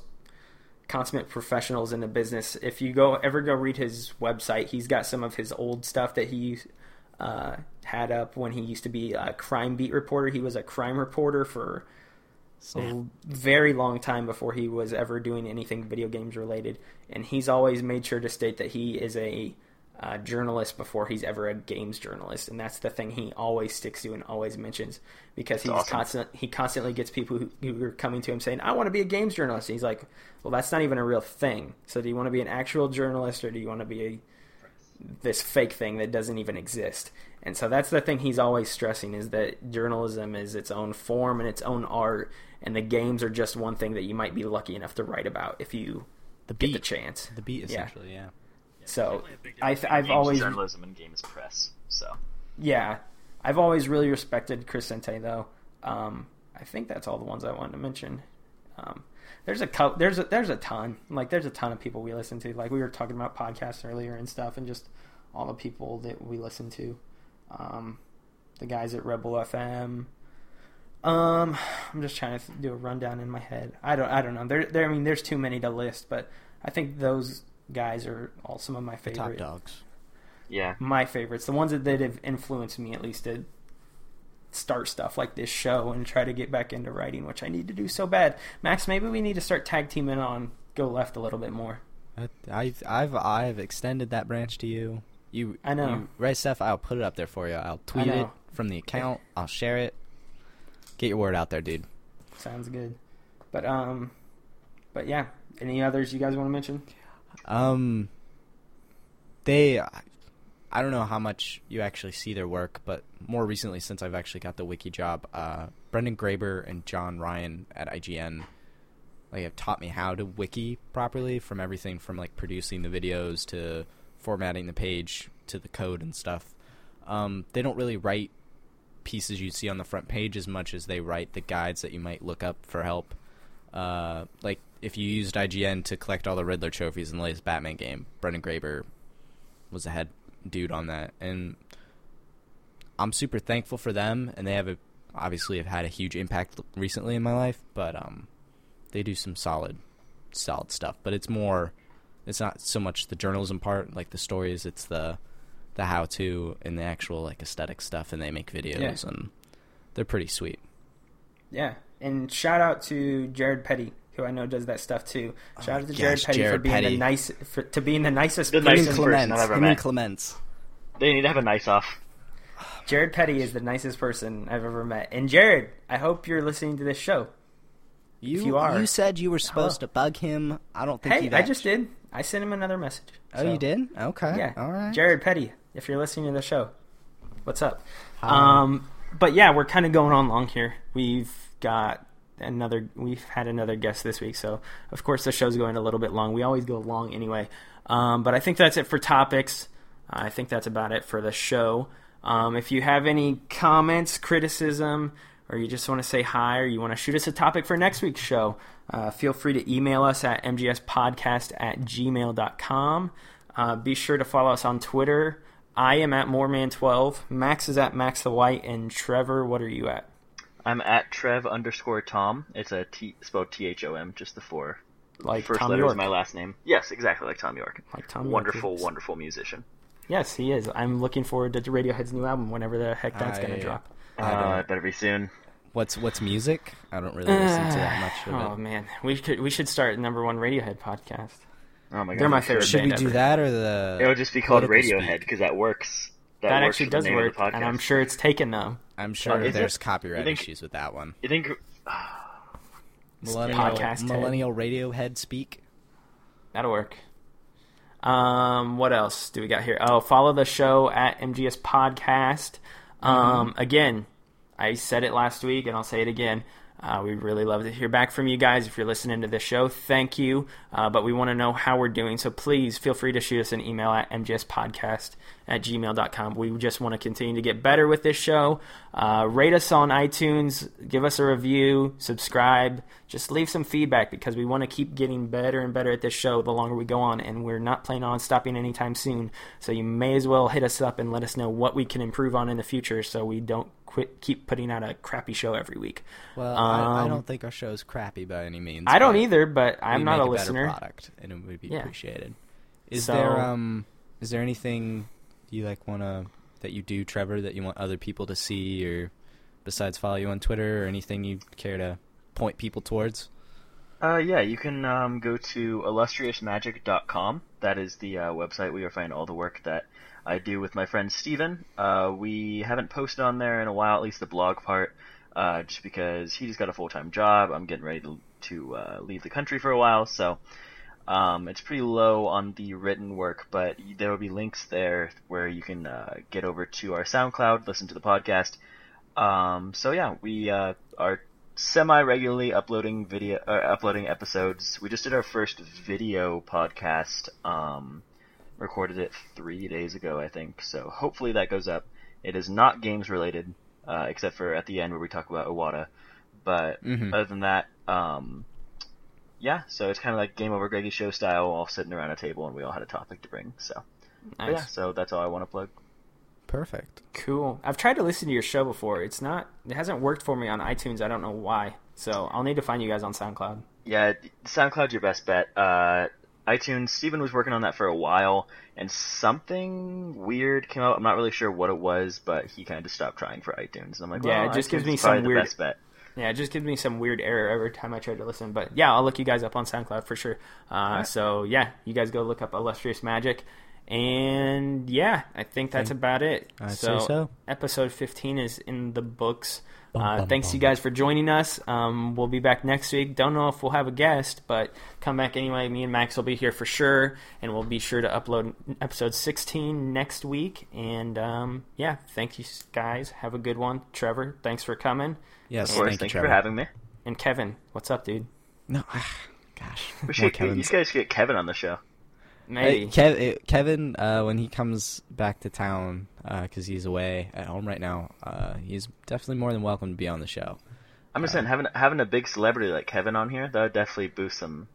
consummate professionals in the business. If you go ever go read his website, he's got some of his old stuff that he uh, had up when he used to be a crime beat reporter. He was a crime reporter for a very long time before he was ever doing anything video games related, and he's always made sure to state that he is a uh, journalist before he's ever a games journalist, and that's the thing he always sticks to and always mentions, because he's awesome. constant he constantly gets people who, who are coming to him saying, I want to be a games journalist, and he's like, well, that's not even a real thing, so do you want to be an actual journalist, or do you want to be a this fake thing that doesn't even exist? And so that's the thing he's always stressing, is that journalism is its own form and its own art, and the games are just one thing that you might be lucky enough to write about if you the beat. get the chance. The beat, essentially, yeah. yeah. So I th- I've always journalism and games press. So yeah, I've always really respected Crescente, though. Um, I think that's all the ones I wanted to mention. Um, there's a co- there's a, there's a ton like there's a ton of people we listen to. Like we were talking about podcasts earlier and stuff, and just all the people that we listen to. Um, the guys at Rebel F M. Um, I'm just trying to do a rundown in my head. I don't, I don't know. There, there. I mean, there's too many to list, but I think those guys are all some of my favorite. The top dogs. Yeah. My favorites, the ones that, that have influenced me at least to start stuff like this show and try to get back into writing, which I need to do so bad. Max, maybe we need to start tag teaming on Go Left a little bit more. I, I've, I've extended that branch to you. You, I know. You write stuff. I'll put it up there for you. I'll tweet it from the account. I'll share it. Get your word out there, dude. Sounds good. But um, but yeah. Any others you guys want to mention? Um, they, I don't know how much you actually see their work, but more recently, since I've actually got the wiki job, uh, Brendan Graber and John Ryan at I G N, like, have taught me how to wiki properly, from everything from like producing the videos to formatting the page to the code and stuff. Um, they don't really write pieces you see on the front page as much as they write the guides that you might look up for help. Uh, like if you used I G N to collect all the Riddler trophies in the latest Batman game, Brendan Graber was a head dude on that, and I'm super thankful for them. And they have a, obviously have had a huge impact recently in my life, but um, they do some solid, solid stuff. But it's more, it's not so much the journalism part, like the stories. It's the the how-to and the actual like aesthetic stuff, and they make videos, yeah. And they're pretty sweet. Yeah, and shout out to Jared Petty, who I know does that stuff too. Shout oh out to gosh, Jared Petty Jared for being Petty. the nice, for to being the nicest. The nicest Clements, person I've ever met. Clements. They need to have a nice off. Jared Petty is the nicest person I've ever met. And Jared, I hope you're listening to this show. You, if you are. You said you were supposed Hello. to bug him. I don't think. Hey, he I just did. I sent him another message. So. Oh, you did? Okay. Yeah. All right. Jared Petty, if you're listening to the show, what's up? Hi. Um, but yeah, we're kind of going on long here. We've got another. We've had another guest this week, so of course the show's going a little bit long. We always go long anyway. Um, but I think that's it for topics. I think that's about it for the show. Um, if you have any comments, criticism, or you just want to say hi, or you want to shoot us a topic for next week's show, uh, feel free to email us at m g s podcast at gmail dot com. Uh, be sure to follow us on Twitter. I am at Moreman twelve, Max is at Max the White, and Trevor, what are you at? I'm at Trev underscore Tom. It's a T, spelled T H O M, just the four. Like First Tom letter York. Is my last name. Yes, exactly, like Tom York. Like Tom Wonderful, York. wonderful musician. Yes, he is. I'm looking forward to Radiohead's new album, whenever the heck that's I... going to drop. Uh, it better be soon. What's what's music? I don't really listen uh, to that much of it. Oh man, we could we should start number one Radiohead podcast. Oh my god, they're my favorite. Should band we do ever. that or the? It'll just be called Radiohead because that works. That, that works actually does work, and I'm sure it's taken though. I'm sure uh, there's it? copyright think, issues with that one. You think uh, millennial podcast millennial Radiohead speak? That'll work. Um, what else do we got here? Oh, follow the show at M G S Podcast. Um, again, I said it last week and I'll say it again. Uh, we'd really love to hear back from you guys. If you're listening to this show, thank you. Uh, but we want to know how we're doing, so please feel free to shoot us an email at m g s podcast at gmail dot com. We just want to continue to get better with this show. Uh, rate us on iTunes. Give us a review. Subscribe. Just leave some feedback, because we want to keep getting better and better at this show the longer we go on, and we're not planning on stopping anytime soon. So you may as well hit us up and let us know what we can improve on in the future, so we don't quit keep putting out a crappy show every week. Well, um, I, I don't think our show is crappy by any means. I don't either, but I'm not a, a listener. Better product, and it would be yeah. appreciated. Is so, there um is there anything you like want to that you do, Trevor, that you want other people to see, or besides follow you on Twitter, or anything you care to point people towards? Uh, yeah, you can um, go to illustrious magic dot com. That is the uh, website where you'll find all the work that I do with my friend Steven. Uh, we haven't posted on there in a while, at least the blog part, uh, just because he just got a full-time job. I'm getting ready to, to uh, leave the country for a while, so um, it's pretty low on the written work, but there will be links there where you can uh, get over to our SoundCloud, listen to the podcast. Um, so, yeah, we uh, are semi-regularly uploading video, uh, uploading episodes. We just did our first video podcast. Um, recorded it three days ago, I think. So hopefully that goes up. It is not games related, uh, except for at the end where we talk about Iwata. But mm-hmm. other than that, um, yeah. So it's kind of like Game Over Greggy show style, all sitting around a table and we all had a topic to bring. So nice. Yeah. So that's all I want to plug. Perfect. Cool. I've tried to listen to your show before. It's not, it hasn't worked for me on iTunes. I don't know why. So I'll need to find you guys on SoundCloud. Yeah, SoundCloud's your best bet. Uh, iTunes, Steven was working on that for a while, and something weird came out. I'm not really sure what it was, but he kind of stopped trying for iTunes. And I'm like, well, yeah, it just gives me some weird, best bet. Yeah, it just gives me some weird error every time I try to listen. But yeah, I'll look you guys up on SoundCloud for sure. Uh, right. So yeah, you guys go look up Illustrious Magic. And yeah, I think that's about it. I'd so, say so episode fifteen is in the books. Bum, uh, bum, thanks bum. You guys for joining us. Um, we'll be back next week. Don't know if we'll have a guest, but come back anyway. Me and Max will be here for sure, and we'll be sure to upload episode sixteen next week. And um, yeah, thank you guys. Have a good one. Trevor, thanks for coming. Yes, of course, thank, thank you, you for having me. And Kevin, what's up, dude? No, gosh, we should, you guys get Kevin on the show. Maybe. Kev- Kevin, uh, when he comes back to town, because uh, he's away at home right now, uh, he's definitely more than welcome to be on the show. I'm just uh, saying, having having a big celebrity like Kevin on here, that would definitely boost some.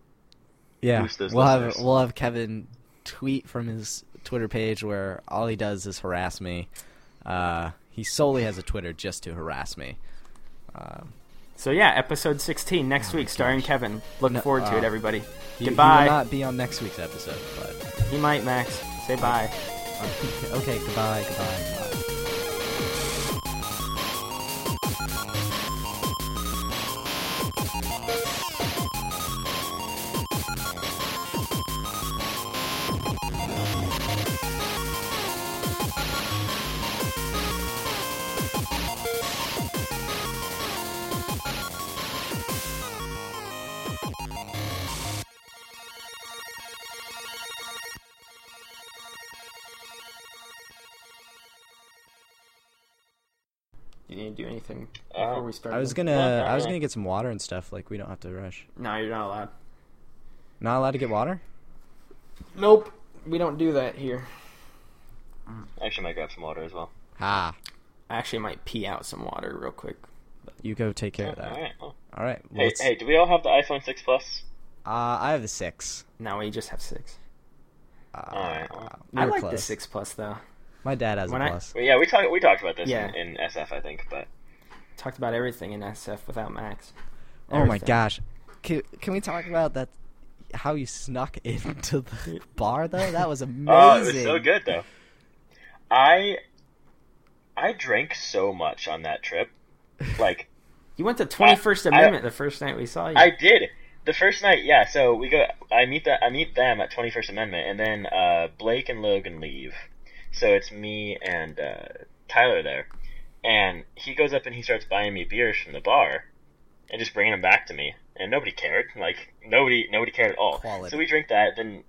Yeah, boost those we'll listeners. have we'll have Kevin tweet from his Twitter page where all he does is harass me. Uh, he solely has a Twitter just to harass me. Um, so yeah, episode sixteen next oh week, starring gosh. Kevin. Looking no, forward to uh, it, everybody. He, goodbye. He will not be on next week's episode, but he might. Max, say bye. Okay, goodbye, goodbye, goodbye. Do anything before uh, we start. I was gonna, okay, I was gonna get some water and stuff. Like we don't have to rush. No, you're not allowed. Not allowed to get water? Nope, we don't do that here. I actually might grab some water as well. Ah, I actually might pee out some water real quick. You go take care oh, of that. All right. Well. All right. Well, hey, hey, do we all have the iPhone six Plus? Uh, I have the six. No, we just have six. Uh, all right. Well. We I like close. The six Plus though. My dad has when a Plus. I, well, yeah, we talked we talked about this yeah. in, in S F, I think, but talked about everything in S F without Max. Everything. Oh my gosh, can, can we talk about that? How you snuck into the bar though? That was amazing. Oh, it was so good though. I I drank so much on that trip. Like you went to twenty-first I, Amendment I, the first night we saw you. I did. The first night, yeah. So we go. I meet the I meet them at twenty-first Amendment, and then uh, Blake and Logan leave. So it's me and uh, Tyler there, and he goes up and he starts buying me beers from the bar, and just bringing them back to me, and nobody cared, like nobody, nobody cared at all. Quality. So we drink that, then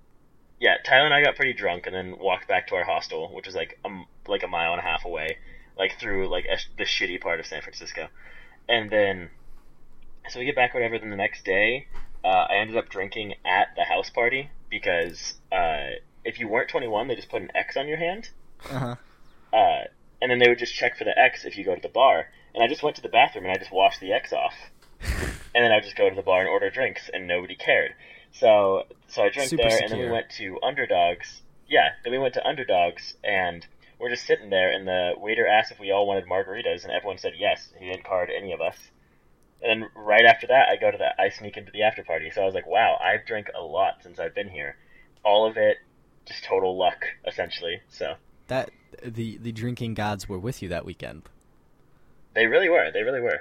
yeah, Tyler and I got pretty drunk, and then walked back to our hostel, which was like um like a mile and a half away, like through like a, the shitty part of San Francisco, and then So we get back or whatever, then the next day, uh, I ended up drinking at the house party, because uh, if you weren't twenty-one, they just put an X on your hand. Uh-huh. Uh, and then they would just check for the X if you go to the bar. And I just went to the bathroom, and I just washed the X off. And then I would just go to the bar and order drinks, and nobody cared. So so I drank Super there, secure. And then we went to Underdogs. Yeah, then we went to Underdogs, and we're just sitting there, and the waiter asked if we all wanted margaritas, and everyone said yes. He didn't card any of us. And then right after that, I go to the I sneak into the after party. So I was like, wow, I've drank a lot since I've been here. All of it, just total luck, essentially. So that the the drinking gods were with you that weekend. They really were. They really were.